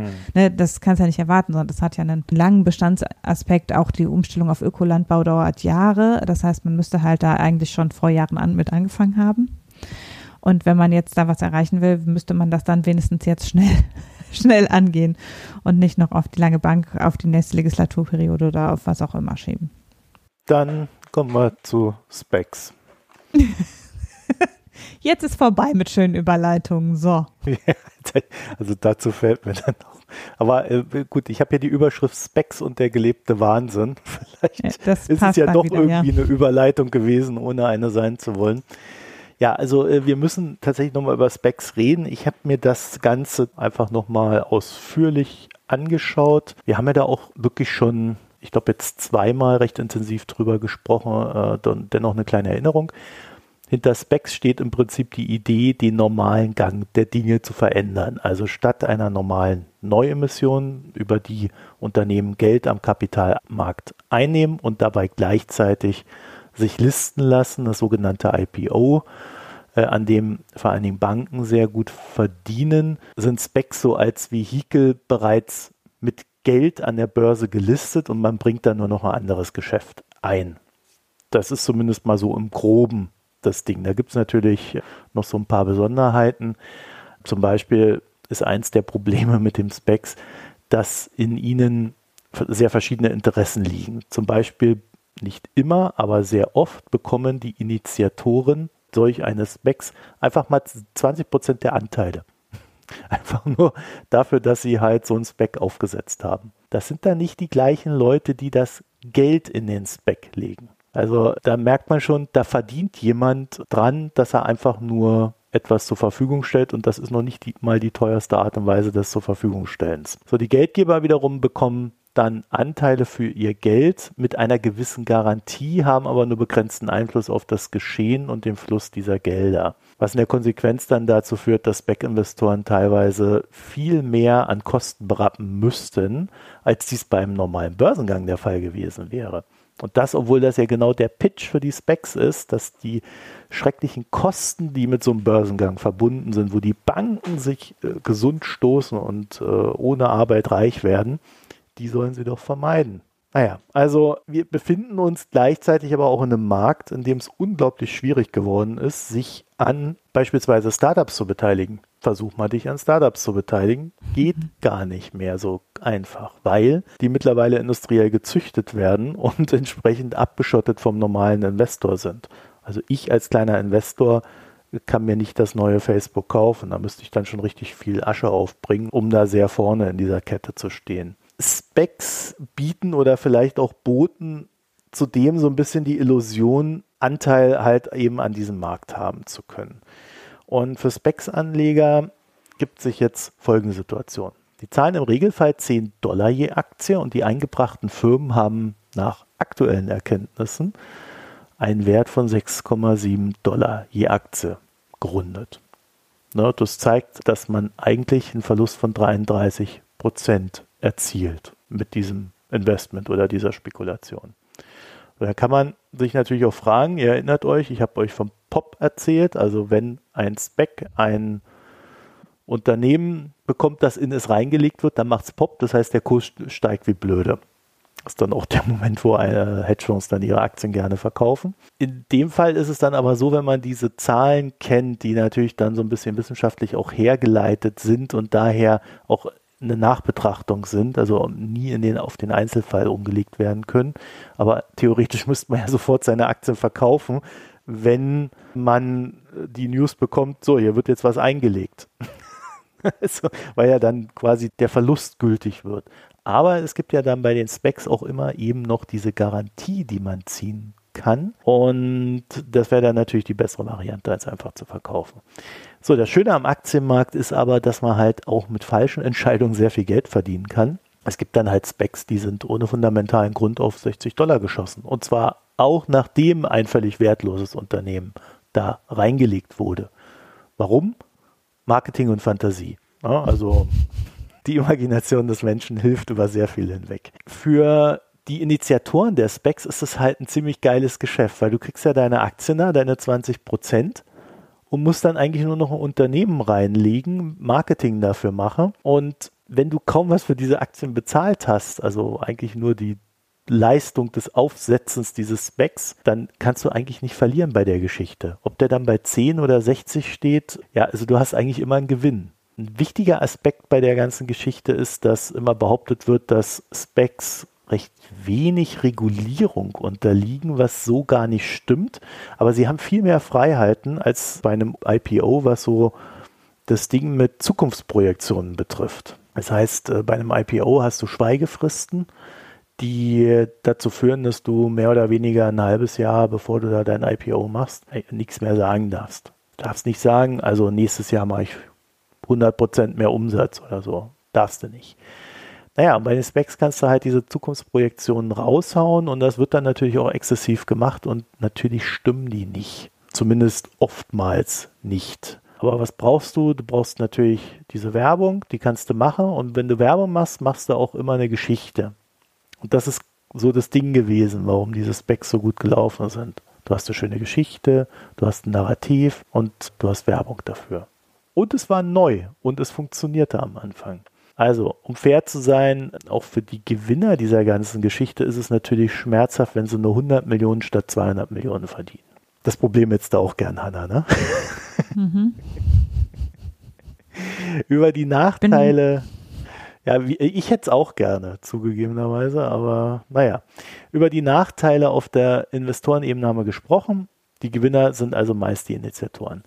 das kannst du ja nicht erwarten, sondern das hat ja einen langen Bestandsaspekt. Auch die Umstellung auf Ökolandbau dauert Jahre. Das heißt, man müsste halt da eigentlich schon vor Jahren mit angefangen haben. Und wenn man jetzt da was erreichen will, müsste man das dann wenigstens jetzt schnell angehen und nicht noch auf die lange Bank, auf die nächste Legislaturperiode oder auf was auch immer schieben. Dann kommen wir zu Specs. Jetzt ist vorbei mit schönen Überleitungen, so. Ja, also dazu fällt mir dann noch. Aber gut, ich habe hier die Überschrift Specs und der gelebte Wahnsinn. Vielleicht ja, ist es ja doch wieder, irgendwie eine Überleitung gewesen, ohne eine sein zu wollen. Ja, also wir müssen tatsächlich nochmal über Specs reden. Ich habe mir das Ganze einfach nochmal ausführlich angeschaut. Wir haben ja da auch wirklich schon, ich glaube jetzt zweimal recht intensiv drüber gesprochen, dennoch eine kleine Erinnerung. Hinter Specs steht im Prinzip die Idee, den normalen Gang der Dinge zu verändern. Also statt einer normalen Neuemission, über die Unternehmen Geld am Kapitalmarkt einnehmen und dabei gleichzeitig sich listen lassen, das sogenannte IPO, an dem vor allen Dingen Banken sehr gut verdienen, sind Specs so als Vehikel bereits mit Geld an der Börse gelistet und man bringt dann nur noch ein anderes Geschäft ein. Das ist zumindest mal so im Groben das Ding. Da gibt es natürlich noch so ein paar Besonderheiten. Zum Beispiel ist eins der Probleme mit dem Specs, dass in ihnen sehr verschiedene Interessen liegen. Zum Beispiel nicht immer, aber sehr oft bekommen die Initiatoren solch eines Specs einfach mal 20% der Anteile. Einfach nur dafür, dass sie halt so einen Spec aufgesetzt haben. Das sind dann nicht die gleichen Leute, die das Geld in den Spec legen. Also da merkt man schon, da verdient jemand dran, dass er einfach nur etwas zur Verfügung stellt und das ist noch nicht mal die teuerste Art und Weise des zur Verfügung stellens. So, die Geldgeber wiederum bekommen dann Anteile für ihr Geld mit einer gewissen Garantie, haben aber nur begrenzten Einfluss auf das Geschehen und den Fluss dieser Gelder. Was in der Konsequenz dann dazu führt, dass Spec-Investoren teilweise viel mehr an Kosten berappen müssten, als dies beim normalen Börsengang der Fall gewesen wäre. Und das, obwohl das ja genau der Pitch für die Specs ist, dass die schrecklichen Kosten, die mit so einem Börsengang verbunden sind, wo die Banken sich gesund stoßen und ohne Arbeit reich werden, die sollen sie doch vermeiden. Naja, also wir befinden uns gleichzeitig aber auch in einem Markt, in dem es unglaublich schwierig geworden ist, sich an beispielsweise Startups zu beteiligen. Versuch mal, dich an Startups zu beteiligen. Geht gar nicht mehr so einfach, weil die mittlerweile industriell gezüchtet werden und entsprechend abgeschottet vom normalen Investor sind. Also ich als kleiner Investor kann mir nicht das neue Facebook kaufen. Da müsste ich dann schon richtig viel Asche aufbringen, um da sehr vorne in dieser Kette zu stehen. Specs bieten oder vielleicht auch boten zudem so ein bisschen die Illusion, Anteil halt eben an diesem Markt haben zu können. Und für Specs-Anleger gibt sich jetzt folgende Situation. Die zahlen im Regelfall $10 je Aktie und die eingebrachten Firmen haben nach aktuellen Erkenntnissen einen Wert von $6,7 je Aktie gerundet. Ne, das zeigt, dass man eigentlich einen Verlust von 33% erzielt mit diesem Investment oder dieser Spekulation. Und da kann man sich natürlich auch fragen, ihr erinnert euch, ich habe euch vom POP erzählt, also wenn ein Spec ein Unternehmen bekommt, das in es reingelegt wird, dann macht es POP, das heißt der Kurs steigt wie blöde. Das ist dann auch der Moment, wo Hedgefonds dann ihre Aktien gerne verkaufen. In dem Fall ist es dann aber so, wenn man diese Zahlen kennt, die natürlich dann so ein bisschen wissenschaftlich auch hergeleitet sind und daher auch eine Nachbetrachtung sind, also nie auf den Einzelfall umgelegt werden können. Aber theoretisch müsste man ja sofort seine Aktien verkaufen, wenn man die News bekommt, so, hier wird jetzt was eingelegt. Also, weil ja dann quasi der Verlust gültig wird. Aber es gibt ja dann bei den Specs auch immer eben noch diese Garantie, die man ziehen kann. Und das wäre dann natürlich die bessere Variante, als einfach zu verkaufen. So, das Schöne am Aktienmarkt ist aber, dass man halt auch mit falschen Entscheidungen sehr viel Geld verdienen kann. Es gibt dann halt Specs, die sind ohne fundamentalen Grund auf $60 geschossen. Und zwar auch nachdem ein völlig wertloses Unternehmen da reingelegt wurde. Warum? Marketing und Fantasie. Ja, also die Imagination des Menschen hilft über sehr viel hinweg. Für die Initiatoren der Specs ist es halt ein ziemlich geiles Geschäft, weil du kriegst ja deine Aktien, deine 20%. Und musst dann eigentlich nur noch ein Unternehmen reinlegen, Marketing dafür machen. Und wenn du kaum was für diese Aktien bezahlt hast, also eigentlich nur die Leistung des Aufsetzens dieses Specs, dann kannst du eigentlich nicht verlieren bei der Geschichte. Ob der dann bei 10 oder 60 steht, ja, also du hast eigentlich immer einen Gewinn. Ein wichtiger Aspekt bei der ganzen Geschichte ist, dass immer behauptet wird, dass Specs recht wenig Regulierung unterliegen, was so gar nicht stimmt. Aber sie haben viel mehr Freiheiten als bei einem IPO, was so das Ding mit Zukunftsprojektionen betrifft. Das heißt, bei einem IPO hast du Schweigefristen, die dazu führen, dass du mehr oder weniger ein halbes Jahr, bevor du da dein IPO machst, nichts mehr sagen darfst. Du darfst nicht sagen, also nächstes Jahr mache ich 100% mehr Umsatz oder so. Darfst du nicht. Naja, bei den SPACs kannst du halt diese Zukunftsprojektionen raushauen und das wird dann natürlich auch exzessiv gemacht und natürlich stimmen die nicht. Zumindest oftmals nicht. Aber was brauchst du? Du brauchst natürlich diese Werbung, die kannst du machen und wenn du Werbung machst, machst du auch immer eine Geschichte. Und das ist so das Ding gewesen, warum diese SPACs so gut gelaufen sind. Du hast eine schöne Geschichte, du hast ein Narrativ und du hast Werbung dafür. Und es war neu und es funktionierte am Anfang. Also, um fair zu sein, auch für die Gewinner dieser ganzen Geschichte ist es natürlich schmerzhaft, wenn sie nur 100 Millionen statt 200 Millionen verdienen. Das Problem jetzt da auch gern, Hannah, ne? Mhm. Über die Nachteile... Ja, ich hätte es auch gerne, zugegebenerweise, aber naja. Über die Nachteile auf der Investorenebene haben wir gesprochen. Die Gewinner sind also meist die Initiatoren.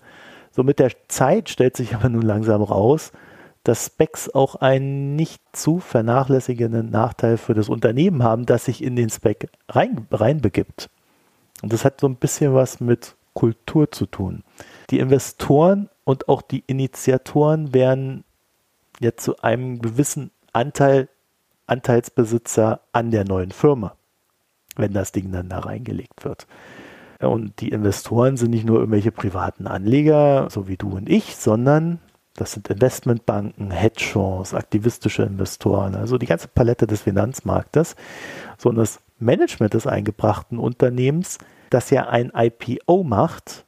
So mit der Zeit stellt sich aber nun langsam raus, dass SPACs auch einen nicht zu vernachlässigenden Nachteil für das Unternehmen haben, das sich in den SPAC reinbegibt. Und das hat so ein bisschen was mit Kultur zu tun. Die Investoren und auch die Initiatoren werden ja zu einem gewissen Anteil Anteilsbesitzer an der neuen Firma, wenn das Ding dann da reingelegt wird. Und die Investoren sind nicht nur irgendwelche privaten Anleger, so wie du und ich, sondern das sind Investmentbanken, Hedgefonds, aktivistische Investoren, also die ganze Palette des Finanzmarktes. So, und das Management des eingebrachten Unternehmens, das ja ein IPO macht,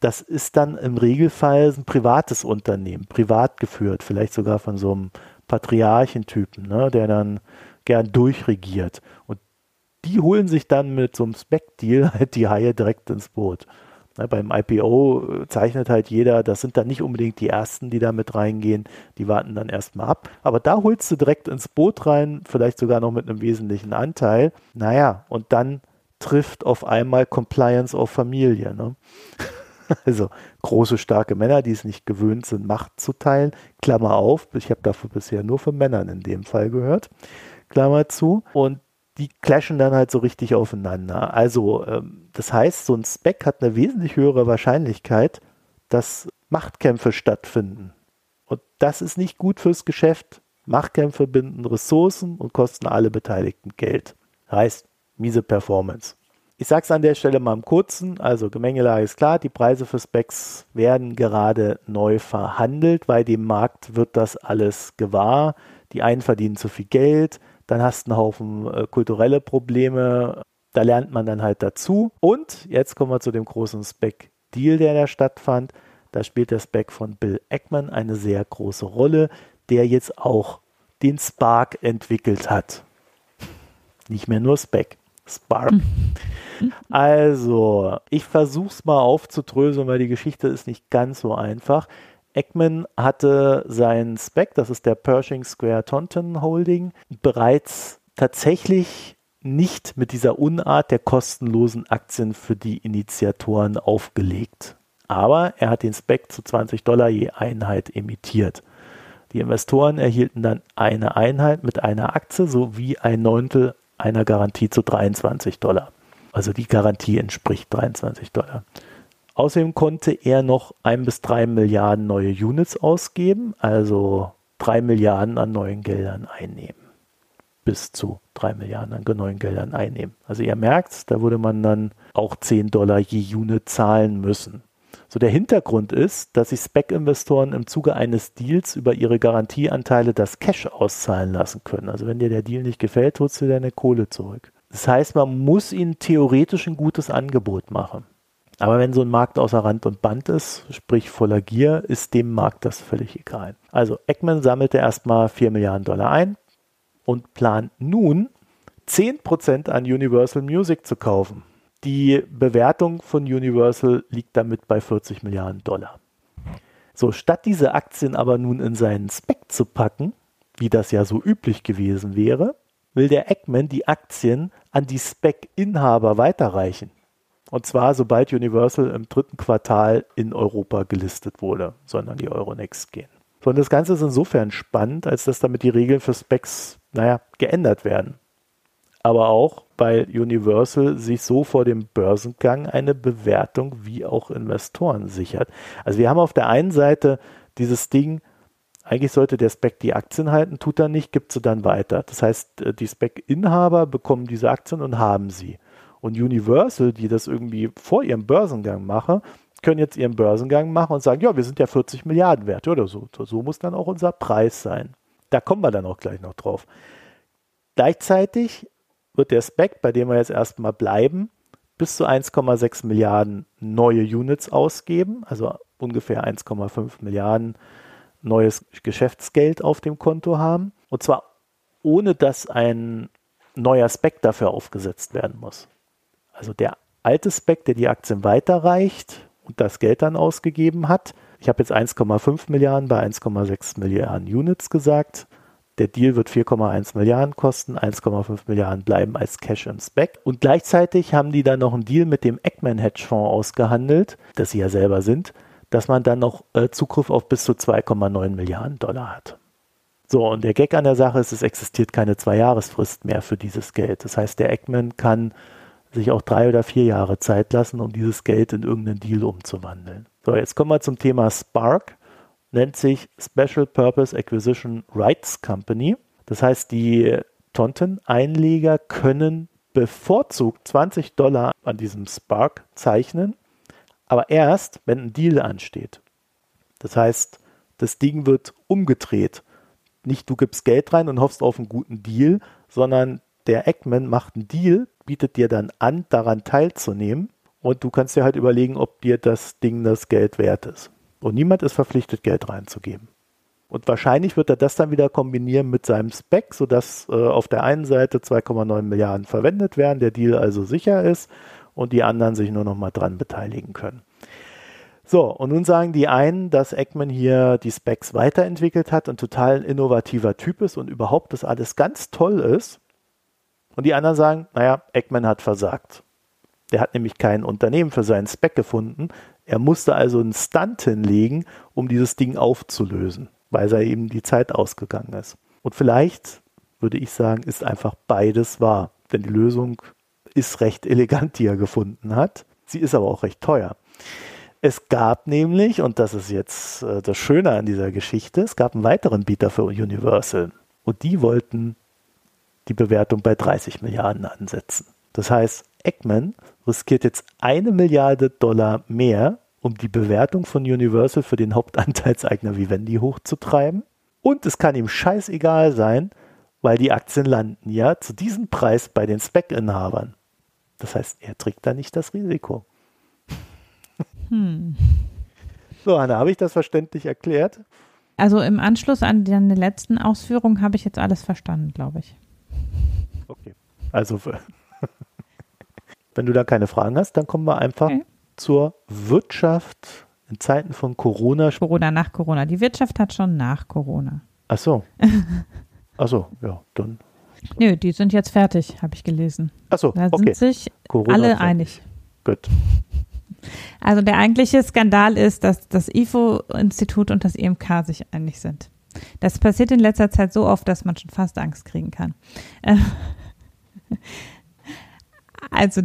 das ist dann im Regelfall ein privates Unternehmen, privat geführt, vielleicht sogar von so einem Patriarchentypen, ne, der dann gern durchregiert. Und die holen sich dann mit so einem Spec-Deal halt die Haie direkt ins Boot. Ne, beim IPO zeichnet halt jeder, das sind dann nicht unbedingt die Ersten, die da mit reingehen, die warten dann erstmal ab. Aber da holst du direkt ins Boot rein, vielleicht sogar noch mit einem wesentlichen Anteil. Naja, und dann trifft auf einmal Compliance auf Familie, ne? Also große, starke Männer, die es nicht gewöhnt sind, Macht zu teilen. Klammer auf, ich habe dafür bisher nur von Männern in dem Fall gehört. Klammer zu. Und die clashen dann halt so richtig aufeinander. Also das heißt, so ein SPAC hat eine wesentlich höhere Wahrscheinlichkeit, dass Machtkämpfe stattfinden. Und das ist nicht gut fürs Geschäft. Machtkämpfe binden Ressourcen und kosten alle Beteiligten Geld. Heißt, miese Performance. Ich sage es an der Stelle mal im Kurzen, also Gemengelage ist klar, die Preise für SPACs werden gerade neu verhandelt, weil dem Markt wird das alles gewahr. Die einen verdienen zu viel Geld, dann hast du einen Haufen kulturelle Probleme, da lernt man dann halt dazu. Und jetzt kommen wir zu dem großen SPAC-Deal, der da stattfand. Da spielt der SPAC von Bill Ackman eine sehr große Rolle, der jetzt auch den Spark entwickelt hat. Nicht mehr nur SPAC. Spark. Also, ich versuche es mal aufzudröseln, weil die Geschichte ist nicht ganz so einfach. Ackman hatte seinen SPAC, das ist der Pershing Square Tontine Holding, bereits tatsächlich nicht mit dieser Unart der kostenlosen Aktien für die Initiatoren aufgelegt. Aber er hat den SPAC zu $20 je Einheit emittiert. Die Investoren erhielten dann eine Einheit mit einer Aktie sowie ein Neuntel einer Garantie zu $23. Also die Garantie entspricht $23. Außerdem konnte er noch 1 bis 3 Milliarden neue Units ausgeben, also 3 Milliarden an neuen Geldern einnehmen. Bis zu 3 Milliarden an neuen Geldern einnehmen. Also ihr merkt, da würde man dann auch $10 je Unit zahlen müssen. So, der Hintergrund ist, dass sich SPAC-Investoren im Zuge eines Deals über ihre Garantieanteile das Cash auszahlen lassen können. Also wenn dir der Deal nicht gefällt, holst du deine Kohle zurück. Das heißt, man muss ihnen theoretisch ein gutes Angebot machen. Aber wenn so ein Markt außer Rand und Band ist, sprich voller Gier, ist dem Markt das völlig egal. Also Ackman sammelte erstmal $4 Milliarden ein und plant nun 10% an Universal Music zu kaufen. Die Bewertung von Universal liegt damit bei $40 Milliarden. So, statt diese Aktien aber nun in seinen SPAC zu packen, wie das ja so üblich gewesen wäre, will der Ackman die Aktien an die SPAC-Inhaber weiterreichen. Und zwar, sobald Universal im 3. Quartal in Europa gelistet wurde, sollen an die Euronext gehen. Und das Ganze ist insofern spannend, als dass damit die Regeln für SPACs, geändert werden. Aber auch, weil Universal sich so vor dem Börsengang eine Bewertung wie auch Investoren sichert. Also wir haben auf der einen Seite dieses Ding, eigentlich sollte der SPAC die Aktien halten, tut er nicht, gibt sie dann weiter. Das heißt, die SPAC-Inhaber bekommen diese Aktien und haben sie. Und Universal, die das irgendwie vor ihrem Börsengang machen, können jetzt ihren Börsengang machen und sagen, ja, wir sind ja 40 Milliarden wert oder so. So muss dann auch unser Preis sein. Da kommen wir dann auch gleich noch drauf. Gleichzeitig wird der SPAC, bei dem wir jetzt erstmal bleiben, bis zu 1,6 Milliarden neue Units ausgeben, also ungefähr 1,5 Milliarden neues Geschäftsgeld auf dem Konto haben. Und zwar ohne, dass ein neuer SPAC dafür aufgesetzt werden muss. Also der alte SPAC, der die Aktien weiterreicht und das Geld dann ausgegeben hat. Ich habe jetzt 1,5 Milliarden bei 1,6 Milliarden Units gesagt. Der Deal wird 4,1 Milliarden kosten, 1,5 Milliarden bleiben als Cash im SPAC. Und gleichzeitig haben die dann noch einen Deal mit dem Ackman Hedgefonds ausgehandelt, das sie ja selber sind, dass man dann noch Zugriff auf bis zu 2,9 Milliarden Dollar hat. So, und der Gag an der Sache ist, es existiert keine 2-Jahresfrist mehr für dieses Geld. Das heißt, der Ackman kann sich auch 3 oder 4 Jahre Zeit lassen, um dieses Geld in irgendeinen Deal umzuwandeln. So, jetzt kommen wir zum Thema SPARC. Nennt sich Special Purpose Acquisition Rights Company. Das heißt, die Tontine-Einleger können bevorzugt $20 an diesem SPARC zeichnen, aber erst, wenn ein Deal ansteht. Das heißt, das Ding wird umgedreht. Nicht du gibst Geld rein und hoffst auf einen guten Deal, sondern der Ackman macht einen Deal, bietet dir dann an, daran teilzunehmen und du kannst dir halt überlegen, ob dir das Ding das Geld wert ist. Und niemand ist verpflichtet, Geld reinzugeben. Und wahrscheinlich wird er das dann wieder kombinieren mit seinem SPAC, sodass auf der einen Seite 2,9 Milliarden verwendet werden, der Deal also sicher ist und die anderen sich nur noch mal dran beteiligen können. So, und nun sagen die einen, dass Ackman hier die SPACs weiterentwickelt hat und total ein innovativer Typ ist und überhaupt das alles ganz toll ist. Und die anderen sagen, Ackman hat versagt. Der hat nämlich kein Unternehmen für seinen SPAC gefunden. Er musste also einen Stunt hinlegen, um dieses Ding aufzulösen, weil sei eben die Zeit ausgegangen ist. Und vielleicht, würde ich sagen, ist einfach beides wahr. Denn die Lösung ist recht elegant, die er gefunden hat. Sie ist aber auch recht teuer. Es gab nämlich, und das ist jetzt das Schöne an dieser Geschichte, es gab einen weiteren Bieter für Universal. Und die wollten die Bewertung bei 30 Milliarden ansetzen. Das heißt, Ackman riskiert jetzt $1 Milliarde mehr, um die Bewertung von Universal für den Hauptanteilseigner Vivendi hochzutreiben. Und es kann ihm scheißegal sein, weil die Aktien landen ja zu diesem Preis bei den SPAC-Inhabern. Das heißt, er trägt da nicht das Risiko. So, Hannah, habe ich das verständlich erklärt? Also im Anschluss an deine letzten Ausführungen habe ich jetzt alles verstanden, glaube ich. Okay, also wenn du da keine Fragen hast, dann kommen wir einfach zur Wirtschaft in Zeiten von Corona. Nach Corona. Die Wirtschaft hat schon nach Corona. Ach so, ja, dann. Nö, die sind jetzt fertig, habe ich gelesen. Ach so, da sind sich Corona alle fertig. Einig. Gut. Also der eigentliche Skandal ist, dass das IFO-Institut und das IMK sich einig sind. Das passiert in letzter Zeit so oft, dass man schon fast Angst kriegen kann. Also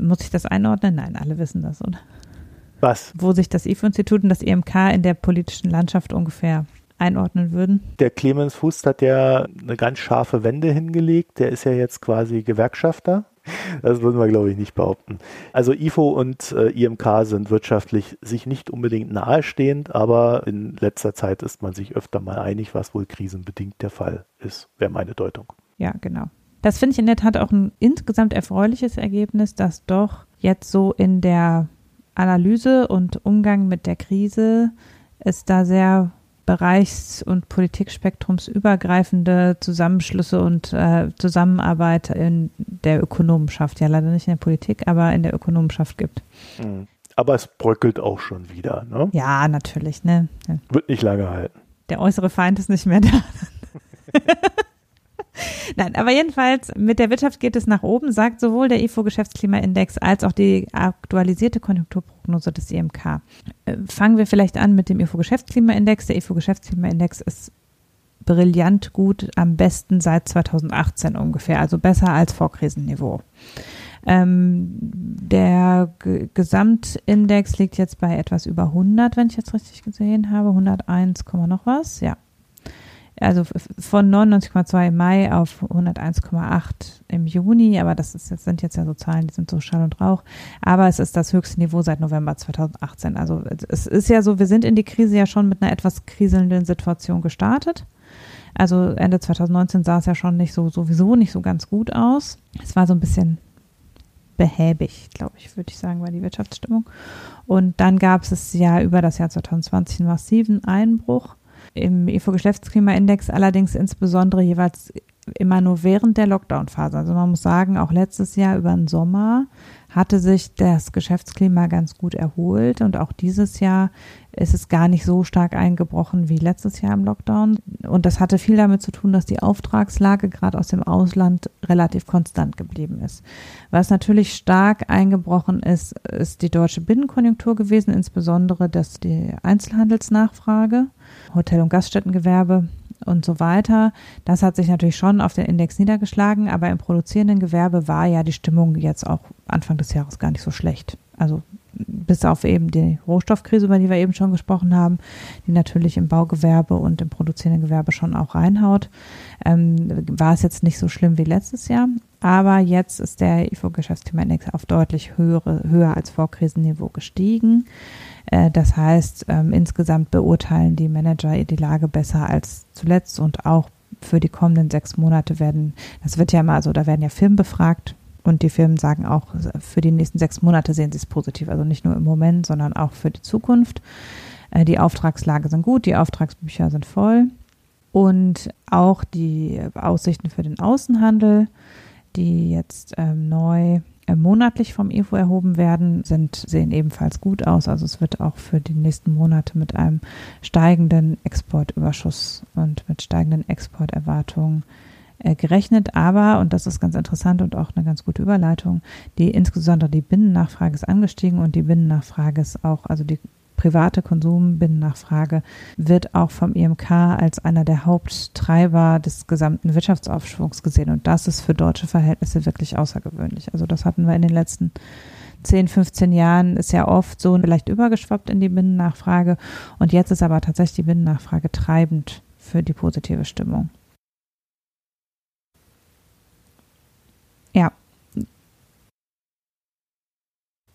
muss ich das einordnen? Nein, alle wissen das, oder? Was? Wo sich das IFO-Institut und das IMK in der politischen Landschaft ungefähr einordnen würden. Der Clemens Fuest hat ja eine ganz scharfe Wende hingelegt. Der ist ja jetzt quasi Gewerkschafter. Das würden wir, glaube ich, nicht behaupten. Also IFO und IMK sind wirtschaftlich sich nicht unbedingt nahestehend, aber in letzter Zeit ist man sich öfter mal einig, was wohl krisenbedingt der Fall ist, wäre meine Deutung. Ja, genau. Das finde ich in der Tat auch ein insgesamt erfreuliches Ergebnis, dass doch jetzt so in der Analyse und Umgang mit der Krise es da sehr bereichs- und politikspektrumsübergreifende Zusammenschlüsse und Zusammenarbeit in der Ökonomenschaft, ja leider nicht in der Politik, aber in der Ökonomenschaft gibt. Aber es bröckelt auch schon wieder, ne? Ja, natürlich, ne? Ja. Wird nicht lange halten. Der äußere Feind ist nicht mehr da. Nein, aber jedenfalls, mit der Wirtschaft geht es nach oben, sagt sowohl der IFO-Geschäftsklimaindex als auch die aktualisierte Konjunkturprognose des IMK. Fangen wir vielleicht an mit dem IFO-Geschäftsklimaindex. Der IFO-Geschäftsklimaindex ist brillant gut, am besten seit 2018 ungefähr, also besser als Vorkrisenniveau. Der Gesamtindex liegt jetzt bei etwas über 100, wenn ich jetzt richtig gesehen habe, 101, noch was, ja. Also von 99,2 im Mai auf 101,8 im Juni, aber das ist, sind jetzt ja so Zahlen, die sind so Schall und Rauch, aber es ist das höchste Niveau seit November 2018. Also es ist ja so, wir sind in die Krise ja schon mit einer etwas kriselnden Situation gestartet. Also Ende 2019 sah es ja schon nicht so, sowieso nicht so ganz gut aus. Es war so ein bisschen behäbig, glaube ich, würde ich sagen, war die Wirtschaftsstimmung. Und dann gab es ja über das Jahr 2020 einen massiven Einbruch. Im IFO-Geschäftsklimaindex allerdings insbesondere jeweils immer nur während der Lockdown-Phase. Also man muss sagen, auch letztes Jahr über den Sommer hatte sich das Geschäftsklima ganz gut erholt und auch dieses Jahr ist es gar nicht so stark eingebrochen wie letztes Jahr im Lockdown. Und das hatte viel damit zu tun, dass die Auftragslage gerade aus dem Ausland relativ konstant geblieben ist. Was natürlich stark eingebrochen ist, ist die deutsche Binnenkonjunktur gewesen, insbesondere die Einzelhandelsnachfrage, Hotel- und Gaststättengewerbe und so weiter. Das hat sich natürlich schon auf den Index niedergeschlagen, aber im produzierenden Gewerbe war ja die Stimmung jetzt auch Anfang des Jahres gar nicht so schlecht. Also bis auf eben die Rohstoffkrise, über die wir eben schon gesprochen haben, die natürlich im Baugewerbe und im produzierenden Gewerbe schon auch reinhaut, war es jetzt nicht so schlimm wie letztes Jahr. Aber jetzt ist der IFO-Geschäftsklimaindex auf deutlich höher als Vorkrisenniveau gestiegen. Das heißt, insgesamt beurteilen die Manager die Lage besser als zuletzt und auch für die kommenden 6 Monate werden ja Firmen befragt. Und die Firmen sagen auch, für die nächsten 6 Monate sehen sie es positiv. Also nicht nur im Moment, sondern auch für die Zukunft. Die Auftragslage sind gut, die Auftragsbücher sind voll. Und auch die Aussichten für den Außenhandel, die jetzt neu monatlich vom IFO erhoben werden, sehen ebenfalls gut aus. Also es wird auch für die nächsten Monate mit einem steigenden Exportüberschuss und mit steigenden Exporterwartungen gerechnet, aber, und das ist ganz interessant und auch eine ganz gute Überleitung, insbesondere die Binnennachfrage ist angestiegen und die Binnennachfrage ist auch, also die private Konsumbinnennachfrage wird auch vom IMK als einer der Haupttreiber des gesamten Wirtschaftsaufschwungs gesehen und das ist für deutsche Verhältnisse wirklich außergewöhnlich. Also das hatten wir in den letzten 10, 15 Jahren ist ja oft so vielleicht übergeschwappt in die Binnennachfrage und jetzt ist aber tatsächlich die Binnennachfrage treibend für die positive Stimmung.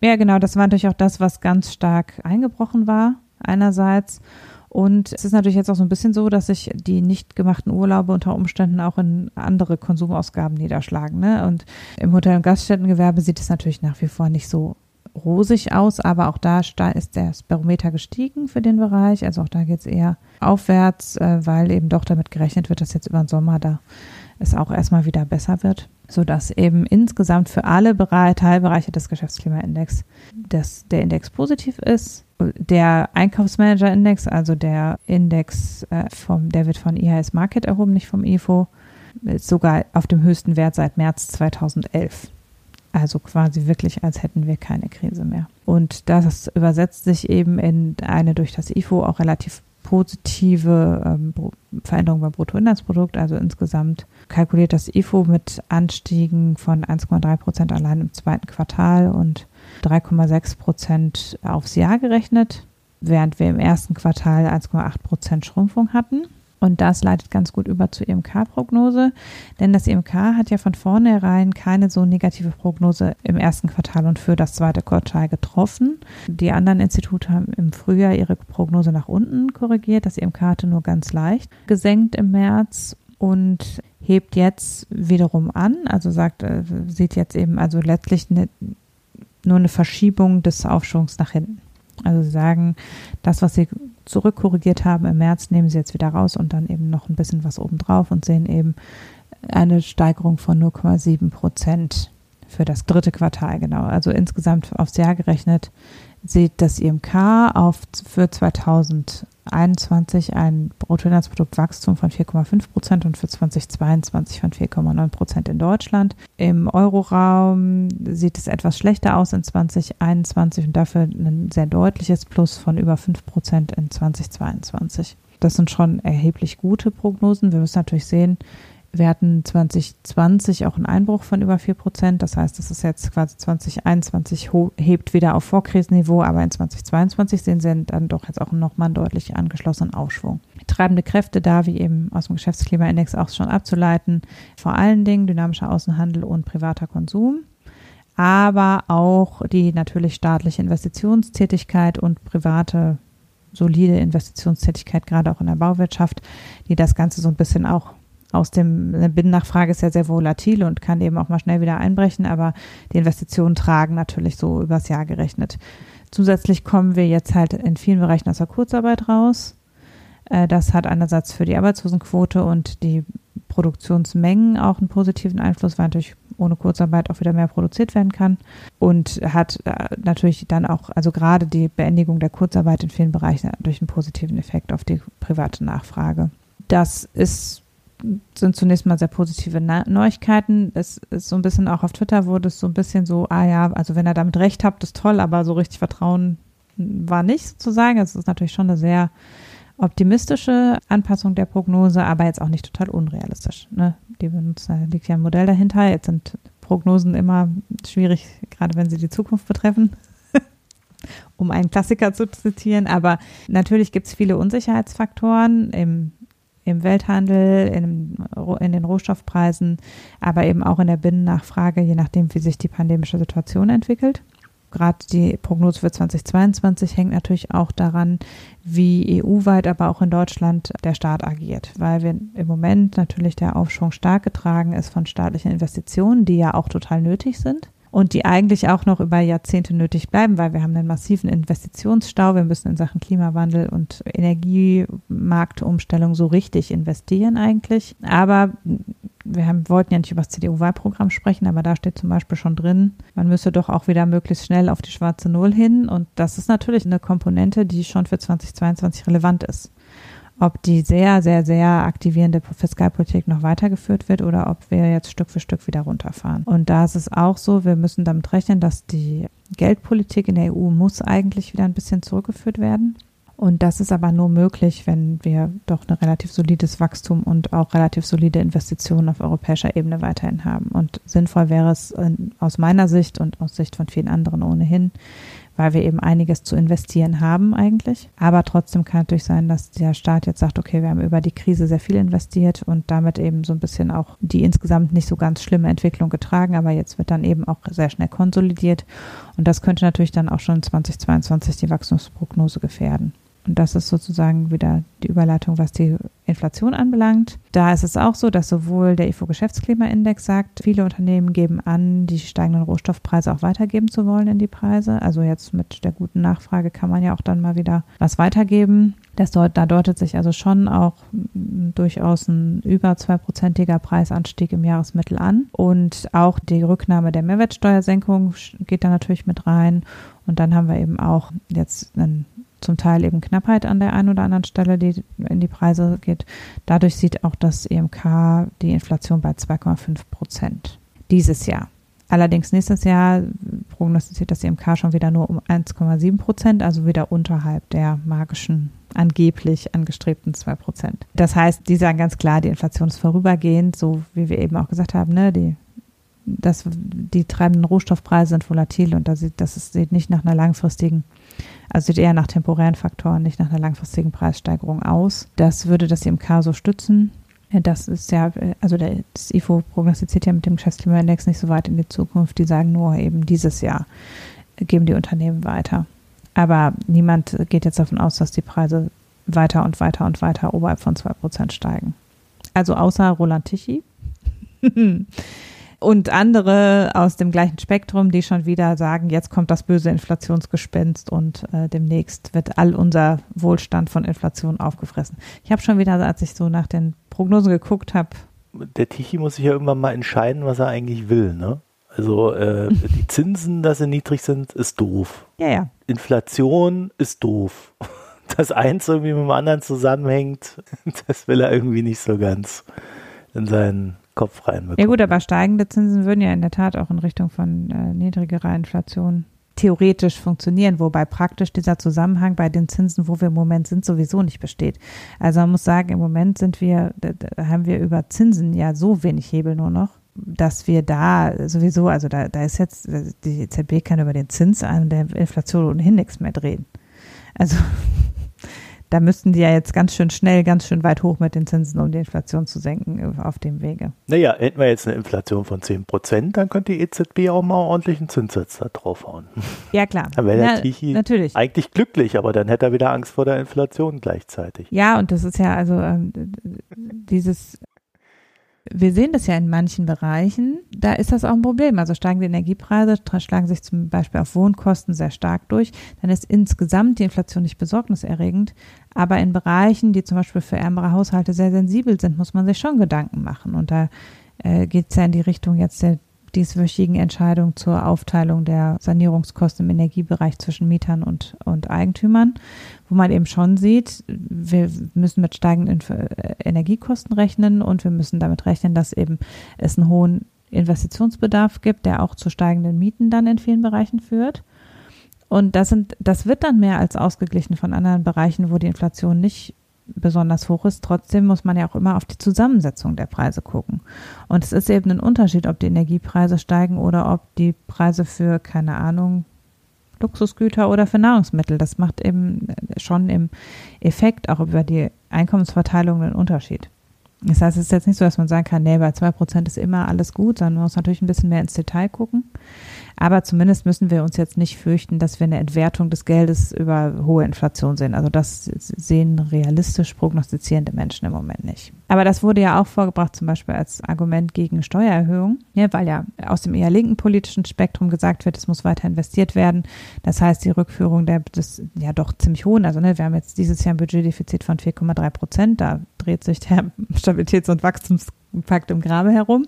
Ja, genau, das war natürlich auch das, was ganz stark eingebrochen war einerseits und es ist natürlich jetzt auch so ein bisschen so, dass sich die nicht gemachten Urlaube unter Umständen auch in andere Konsumausgaben niederschlagen, ne? Und im Hotel- und Gaststättengewerbe sieht es natürlich nach wie vor nicht so rosig aus, aber auch da ist das Barometer gestiegen für den Bereich, also auch da geht es eher aufwärts, weil eben doch damit gerechnet wird, dass jetzt über den Sommer da es auch erstmal wieder besser wird, sodass eben insgesamt für alle Teilbereiche des Geschäftsklimaindex der Index positiv ist. Der Einkaufsmanager-Index, also der Index, der wird von IHS Markit erhoben, nicht vom IFO, ist sogar auf dem höchsten Wert seit März 2011. Also quasi wirklich, als hätten wir keine Krise mehr. Und das übersetzt sich eben in eine durch das IFO auch relativ positive Veränderung beim Bruttoinlandsprodukt. Also insgesamt kalkuliert das IFO mit Anstiegen von 1,3% allein im zweiten Quartal und 3,6% aufs Jahr gerechnet, während wir im ersten Quartal 1,8% Schrumpfung hatten. Und das leitet ganz gut über zur IMK-Prognose, denn das IMK hat ja von vornherein keine so negative Prognose im ersten Quartal und für das zweite Quartal getroffen. Die anderen Institute haben im Frühjahr ihre Prognose nach unten korrigiert, das IMK hatte nur ganz leicht gesenkt im März und hebt jetzt wiederum an, also sieht jetzt eben also letztlich nur eine Verschiebung des Aufschwungs nach hinten. Also sie sagen, das, was sie zurückkorrigiert haben im März, nehmen sie jetzt wieder raus und dann eben noch ein bisschen was obendrauf und sehen eben eine Steigerung von 0,7% für das dritte Quartal, genau. Also insgesamt aufs Jahr gerechnet sieht das IMK für 2021 ein Bruttoinlandsproduktwachstum von 4,5% und für 2022 von 4,9% in Deutschland. Im Euroraum sieht es etwas schlechter aus in 2021 und dafür ein sehr deutliches Plus von über 5% in 2022. Das sind schon erheblich gute Prognosen. Wir müssen natürlich sehen, wir hatten 2020 auch einen Einbruch von über 4%. Das heißt, das ist jetzt quasi 2021 hebt wieder auf Vorkrisenniveau, aber in 2022 sehen sie dann doch jetzt auch nochmal einen deutlich angeschlossenen Aufschwung. Treibende Kräfte da, wie eben aus dem Geschäftsklimaindex auch schon abzuleiten, vor allen Dingen dynamischer Außenhandel und privater Konsum, aber auch die natürlich staatliche Investitionstätigkeit und private solide Investitionstätigkeit, gerade auch in der Bauwirtschaft, die das Ganze so ein bisschen auch Binnennachfrage ist ja sehr volatil und kann eben auch mal schnell wieder einbrechen, aber die Investitionen tragen natürlich so übers Jahr gerechnet. Zusätzlich kommen wir jetzt halt in vielen Bereichen aus der Kurzarbeit raus. Das hat einerseits für die Arbeitslosenquote und die Produktionsmengen auch einen positiven Einfluss, weil natürlich ohne Kurzarbeit auch wieder mehr produziert werden kann und hat natürlich dann auch, also gerade die Beendigung der Kurzarbeit in vielen Bereichen durch einen positiven Effekt auf die private Nachfrage. Das sind zunächst mal sehr positive Neuigkeiten. Es ist so ein bisschen auch auf Twitter wurde es so ein bisschen so, also wenn ihr damit recht habt, ist toll, aber so richtig Vertrauen war nicht sozusagen. Es ist natürlich schon eine sehr optimistische Anpassung der Prognose, aber jetzt auch nicht total unrealistisch. Ne? Da liegt ja ein Modell dahinter. Jetzt sind Prognosen immer schwierig, gerade wenn sie die Zukunft betreffen, um einen Klassiker zu zitieren. Aber natürlich gibt es viele Unsicherheitsfaktoren im Welthandel, in den Rohstoffpreisen, aber eben auch in der Binnennachfrage, je nachdem, wie sich die pandemische Situation entwickelt. Gerade die Prognose für 2022 hängt natürlich auch daran, wie EU-weit, aber auch in Deutschland der Staat agiert, weil wir im Moment natürlich der Aufschwung stark getragen ist von staatlichen Investitionen, die ja auch total nötig sind. Und die eigentlich auch noch über Jahrzehnte nötig bleiben, weil wir haben einen massiven Investitionsstau. Wir müssen in Sachen Klimawandel und Energiemarktumstellung so richtig investieren eigentlich. Aber wir wollten ja nicht über das CDU-Wahlprogramm sprechen, aber da steht zum Beispiel schon drin, man müsse doch auch wieder möglichst schnell auf die schwarze Null hin. Und das ist natürlich eine Komponente, die schon für 2022 relevant ist. Ob die sehr, sehr, sehr aktivierende Fiskalpolitik noch weitergeführt wird oder ob wir jetzt Stück für Stück wieder runterfahren. Und da ist es auch so, wir müssen damit rechnen, dass die Geldpolitik in der EU muss eigentlich wieder ein bisschen zurückgeführt werden. Und das ist aber nur möglich, wenn wir doch ein relativ solides Wachstum und auch relativ solide Investitionen auf europäischer Ebene weiterhin haben. Und sinnvoll wäre es aus meiner Sicht und aus Sicht von vielen anderen ohnehin, weil wir eben einiges zu investieren haben eigentlich. Aber trotzdem kann natürlich sein, dass der Staat jetzt sagt, okay, wir haben über die Krise sehr viel investiert und damit eben so ein bisschen auch die insgesamt nicht so ganz schlimme Entwicklung getragen, aber jetzt wird dann eben auch sehr schnell konsolidiert und das könnte natürlich dann auch schon 2022 die Wachstumsprognose gefährden. Und das ist sozusagen wieder die Überleitung, was die Inflation anbelangt. Da ist es auch so, dass sowohl der IFO-Geschäftsklimaindex sagt, viele Unternehmen geben an, die steigenden Rohstoffpreise auch weitergeben zu wollen in die Preise. Also jetzt mit der guten Nachfrage kann man ja auch dann mal wieder was weitergeben. Da deutet sich also schon auch durchaus ein über 2%iger Preisanstieg im Jahresmittel an. Und auch die Rücknahme der Mehrwertsteuersenkung geht da natürlich mit rein. Und dann haben wir eben auch jetzt einen zum Teil eben Knappheit an der einen oder anderen Stelle, die in die Preise geht. Dadurch sieht auch das IMK die Inflation bei 2,5% dieses Jahr. Allerdings nächstes Jahr prognostiziert das IMK schon wieder nur um 1,7%, also wieder unterhalb der magischen, angeblich angestrebten 2%. Das heißt, die sagen ganz klar, die Inflation ist vorübergehend, so wie wir eben auch gesagt haben, ne, die treibenden Rohstoffpreise sind volatil und das sieht nicht nach einer langfristigen, also sieht eher nach temporären Faktoren, nicht nach einer langfristigen Preissteigerung aus. Das würde das IMK so stützen. Das ist ja, also das IFO prognostiziert ja mit dem Geschäftsklimaindex nicht so weit in die Zukunft. Die sagen nur eben dieses Jahr geben die Unternehmen weiter. Aber niemand geht jetzt davon aus, dass die Preise weiter und weiter und weiter oberhalb von 2% steigen. Also außer Roland Tichy. Und andere aus dem gleichen Spektrum, die schon wieder sagen, jetzt kommt das böse Inflationsgespenst und demnächst wird all unser Wohlstand von Inflation aufgefressen. Ich habe schon wieder, als ich so nach den Prognosen geguckt habe. Der Tichy muss sich ja irgendwann mal entscheiden, was er eigentlich will, ne? Also die Zinsen, dass sie niedrig sind, ist doof. Ja, ja. Inflation ist doof. Dass eins irgendwie mit dem anderen zusammenhängt, das will er irgendwie nicht so ganz in seinen Kopf reinbekommen. Ja gut, aber steigende Zinsen würden ja in der Tat auch in Richtung von niedrigerer Inflation theoretisch funktionieren, wobei praktisch dieser Zusammenhang bei den Zinsen, wo wir im Moment sind, sowieso nicht besteht. Also man muss sagen, im Moment haben wir über Zinsen ja so wenig Hebel nur noch, dass wir da sowieso, also da ist jetzt, die EZB kann über den Zins an der Inflation ohnehin nichts mehr drehen. Also da müssten die ja jetzt ganz schön schnell, ganz schön weit hoch mit den Zinsen, um die Inflation zu senken auf dem Wege. Naja, hätten wir jetzt eine Inflation von 10%, dann könnte die EZB auch mal einen ordentlichen Zinssatz da draufhauen. Ja, klar. Dann wäre der Tichy eigentlich glücklich, aber dann hätte er wieder Angst vor der Inflation gleichzeitig. Ja, und das ist ja also dieses... Wir sehen das ja in manchen Bereichen, da ist das auch ein Problem. Also steigen die Energiepreise, schlagen sich zum Beispiel auf Wohnkosten sehr stark durch. Dann ist insgesamt die Inflation nicht besorgniserregend. Aber in Bereichen, die zum Beispiel für ärmere Haushalte sehr sensibel sind, muss man sich schon Gedanken machen. Und da geht es ja in die Richtung jetzt der dieswöchigen Entscheidung zur Aufteilung der Sanierungskosten im Energiebereich zwischen Mietern und Eigentümern, wo man eben schon sieht, wir müssen mit steigenden Energiekosten rechnen und wir müssen damit rechnen, dass eben es einen hohen Investitionsbedarf gibt, der auch zu steigenden Mieten dann in vielen Bereichen führt. Und das wird dann mehr als ausgeglichen von anderen Bereichen, wo die Inflation nicht besonders hoch ist. Trotzdem muss man ja auch immer auf die Zusammensetzung der Preise gucken. Und es ist eben ein Unterschied, ob die Energiepreise steigen oder ob die Preise für, keine Ahnung, Luxusgüter oder für Nahrungsmittel. Das macht eben schon im Effekt auch über die Einkommensverteilung einen Unterschied. Das heißt, es ist jetzt nicht so, dass man sagen kann, nee, bei 2% ist immer alles gut, sondern man muss natürlich ein bisschen mehr ins Detail gucken. Aber zumindest müssen wir uns jetzt nicht fürchten, dass wir eine Entwertung des Geldes über hohe Inflation sehen. Also das sehen realistisch prognostizierende Menschen im Moment nicht. Aber das wurde ja auch vorgebracht, zum Beispiel als Argument gegen Steuererhöhung, ja, weil ja aus dem eher linken politischen Spektrum gesagt wird, es muss weiter investiert werden. Das heißt, die Rückführung des ja doch ziemlich hohen, also ne, wir haben jetzt dieses Jahr ein Budgetdefizit von 4,3%, da dreht sich der Stabilitäts- und Wachstumspakt im Grabe herum.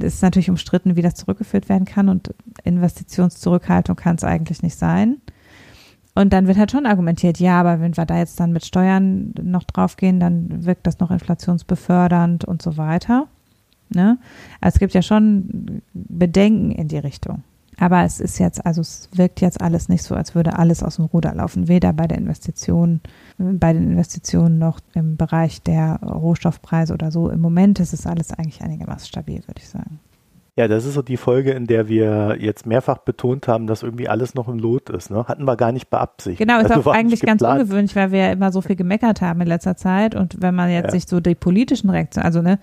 Es ist natürlich umstritten, wie das zurückgeführt werden kann und Investitionszurückhaltung kann es eigentlich nicht sein. Und dann wird halt schon argumentiert, ja, aber wenn wir da jetzt dann mit Steuern noch draufgehen, dann wirkt das noch inflationsbefördernd und so weiter. Ne? Also es gibt ja schon Bedenken in die Richtung. Aber es ist jetzt, also es wirkt jetzt alles nicht so, als würde alles aus dem Ruder laufen, weder bei den Investitionen noch im Bereich der Rohstoffpreise oder so. Im Moment ist es alles eigentlich einigermaßen stabil, würde ich sagen. Ja, das ist so die Folge, in der wir jetzt mehrfach betont haben, dass irgendwie alles noch im Lot ist. Ne? Hatten wir gar nicht beabsichtigt. Genau, ist also auch eigentlich ganz ungewöhnlich, weil wir ja immer so viel gemeckert haben in letzter Zeit. Und wenn man jetzt sich so die politischen Reaktionen, also ne,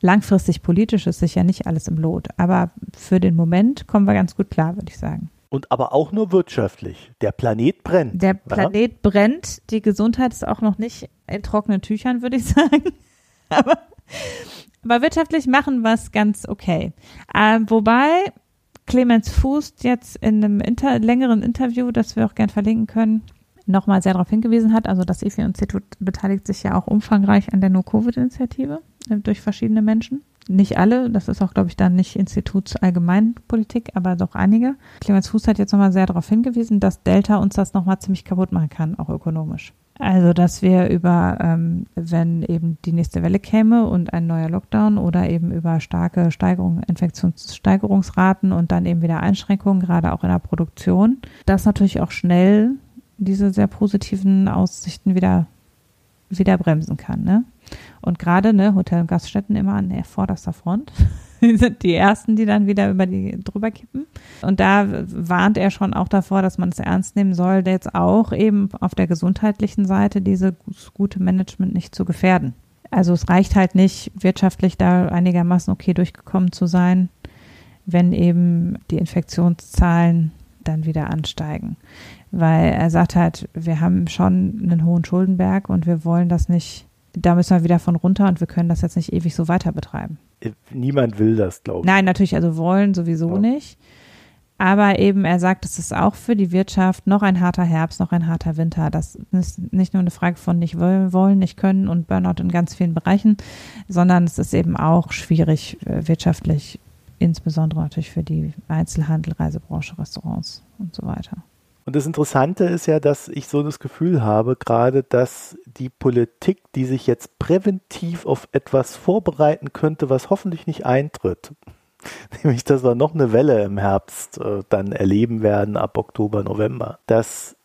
langfristig politisch ist sicher nicht alles im Lot. Aber für den Moment kommen wir ganz gut klar, würde ich sagen. Und aber auch nur wirtschaftlich. Der Planet brennt. Der Planet brennt. Die Gesundheit ist auch noch nicht in trockenen Tüchern, würde ich sagen. Aber wirtschaftlich machen wir es ganz okay. Wobei Clemens Fuest jetzt in einem längeren Interview, das wir auch gern verlinken können, nochmal sehr darauf hingewiesen hat. Also das IFO-Institut beteiligt sich ja auch umfangreich an der No-Covid-Initiative durch verschiedene Menschen. Nicht alle, das ist auch, glaube ich, dann nicht Institutsallgemeinpolitik, aber doch einige. Clemens Fuest hat jetzt nochmal sehr darauf hingewiesen, dass Delta uns das nochmal ziemlich kaputt machen kann, auch ökonomisch. Also, dass wir über, wenn eben die nächste Welle käme und ein neuer Lockdown oder eben über starke Steigerungen, Infektionssteigerungsraten und dann eben wieder Einschränkungen, gerade auch in der Produktion, dass natürlich auch schnell diese sehr positiven Aussichten wieder bremsen kann, ne? Und gerade, ne, Hotel- und Gaststätten immer an der vorderster Front. Die sind die Ersten, die dann wieder drüber kippen. Und da warnt er schon auch davor, dass man es ernst nehmen soll, jetzt auch eben auf der gesundheitlichen Seite dieses gute Management nicht zu gefährden. Also es reicht halt nicht, wirtschaftlich da einigermaßen okay durchgekommen zu sein, wenn eben die Infektionszahlen dann wieder ansteigen. Weil er sagt halt, wir haben schon einen hohen Schuldenberg und wir wollen das nicht, da müssen wir wieder von runter und wir können das jetzt nicht ewig so weiter betreiben. Niemand will das, glaube ich. Nein, natürlich, also wollen sowieso nicht. Aber eben, er sagt, es ist auch für die Wirtschaft noch ein harter Herbst, noch ein harter Winter. Das ist nicht nur eine Frage von nicht wollen, nicht können und Burnout in ganz vielen Bereichen, sondern es ist eben auch schwierig, wirtschaftlich insbesondere natürlich für die Einzelhandel, Reisebranche, Restaurants und so weiter. Und das Interessante ist ja, dass ich so das Gefühl habe, gerade dass die Politik, die sich jetzt präventiv auf etwas vorbereiten könnte, was hoffentlich nicht eintritt, nämlich dass wir noch eine Welle im Herbst dann erleben werden ab Oktober, November, dass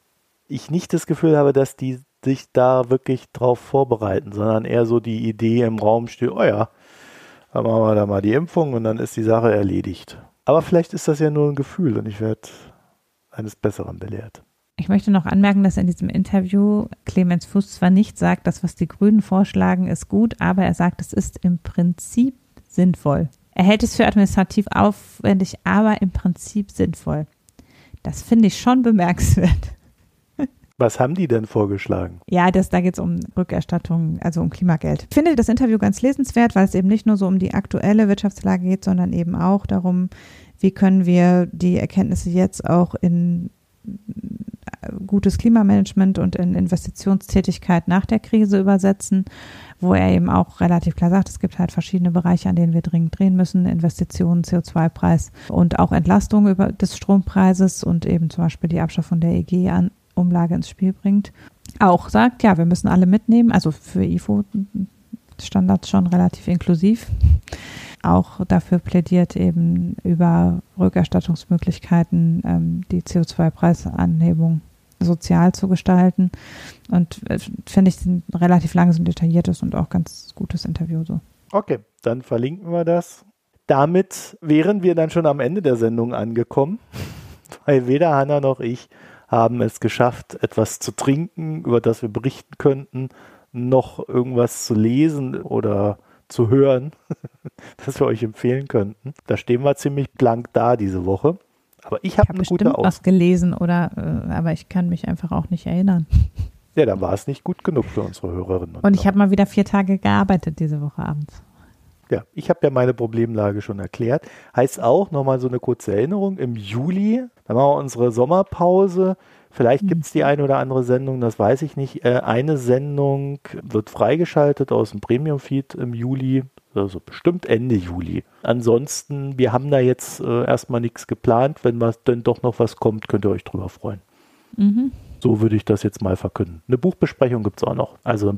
ich nicht das Gefühl habe, dass die sich da wirklich drauf vorbereiten, sondern eher so die Idee im Raum steht, oh ja, dann machen wir da mal die Impfung und dann ist die Sache erledigt. Aber vielleicht ist das ja nur ein Gefühl und ich werde eines Besseren belehrt. Ich möchte noch anmerken, dass in diesem Interview Clemens Fuest zwar nicht sagt, das, was die Grünen vorschlagen, ist gut, aber er sagt, es ist im Prinzip sinnvoll. Er hält es für administrativ aufwendig, aber im Prinzip sinnvoll. Das finde ich schon bemerkenswert. Was haben die denn vorgeschlagen? Ja, da geht es um Rückerstattung, also um Klimageld. Ich finde das Interview ganz lesenswert, weil es eben nicht nur so um die aktuelle Wirtschaftslage geht, sondern eben auch darum, wie können wir die Erkenntnisse jetzt auch in gutes Klimamanagement und in Investitionstätigkeit nach der Krise übersetzen, wo er eben auch relativ klar sagt, es gibt halt verschiedene Bereiche, an denen wir dringend drehen müssen, Investitionen, CO2-Preis und auch Entlastung des Strompreises und eben zum Beispiel die Abschaffung der EG-Umlage ins Spiel bringt, auch sagt, ja, wir müssen alle mitnehmen, also für IFO-Standards schon relativ inklusiv, auch dafür plädiert eben über Rückerstattungsmöglichkeiten, die CO2-Preisanhebung sozial zu gestalten und finde ich ein relativ langes und detailliertes und auch ganz gutes Interview so. Okay, dann verlinken wir das. Damit wären wir dann schon am Ende der Sendung angekommen, weil weder Hannah noch ich haben es geschafft, etwas zu trinken, über das wir berichten könnten, noch irgendwas zu lesen oder zu hören, das wir euch empfehlen könnten. Da stehen wir ziemlich blank da diese Woche. Aber ich habe eine gute Aussicht. Ich habe was gelesen, aber ich kann mich einfach auch nicht erinnern. Ja, dann war es nicht gut genug für unsere Hörerinnen. Und ich habe mal wieder 4 Tage gearbeitet diese Woche abends. Ja, ich habe ja meine Problemlage schon erklärt. Heißt auch, nochmal so eine kurze Erinnerung, im Juli, dann machen wir unsere Sommerpause. Vielleicht gibt es die eine oder andere Sendung, das weiß ich nicht. Eine Sendung wird freigeschaltet aus dem Premium-Feed im Juli, also bestimmt Ende Juli. Ansonsten, wir haben da jetzt erstmal nichts geplant. Wenn dann doch noch was kommt, könnt ihr euch drüber freuen. Mhm. So würde ich das jetzt mal verkünden. Eine Buchbesprechung gibt es auch noch. Also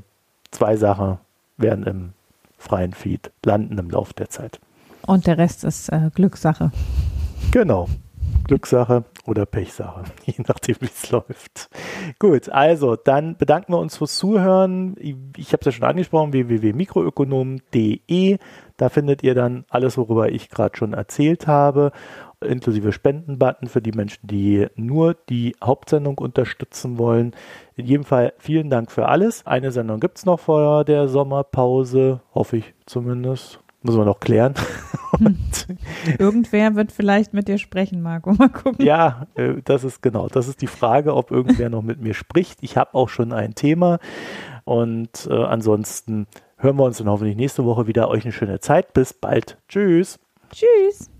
2 Sachen werden im freien Feed landen im Laufe der Zeit. Und der Rest ist Glückssache. Genau. Glückssache oder Pechsache, je nachdem, wie es läuft. Gut, also dann bedanken wir uns fürs Zuhören. Ich habe es ja schon angesprochen, www.mikroökonom.de. Da findet ihr dann alles, worüber ich gerade schon erzählt habe, inklusive Spendenbutton für die Menschen, die nur die Hauptsendung unterstützen wollen. In jedem Fall vielen Dank für alles. Eine Sendung gibt es noch vor der Sommerpause, hoffe ich zumindest. Müssen wir noch klären. Irgendwer wird vielleicht mit dir sprechen, Marco. Mal gucken. Ja, das ist die Frage, ob irgendwer noch mit mir spricht. Ich habe auch schon ein Thema und ansonsten hören wir uns dann hoffentlich nächste Woche wieder. Euch eine schöne Zeit. Bis bald. Tschüss. Tschüss.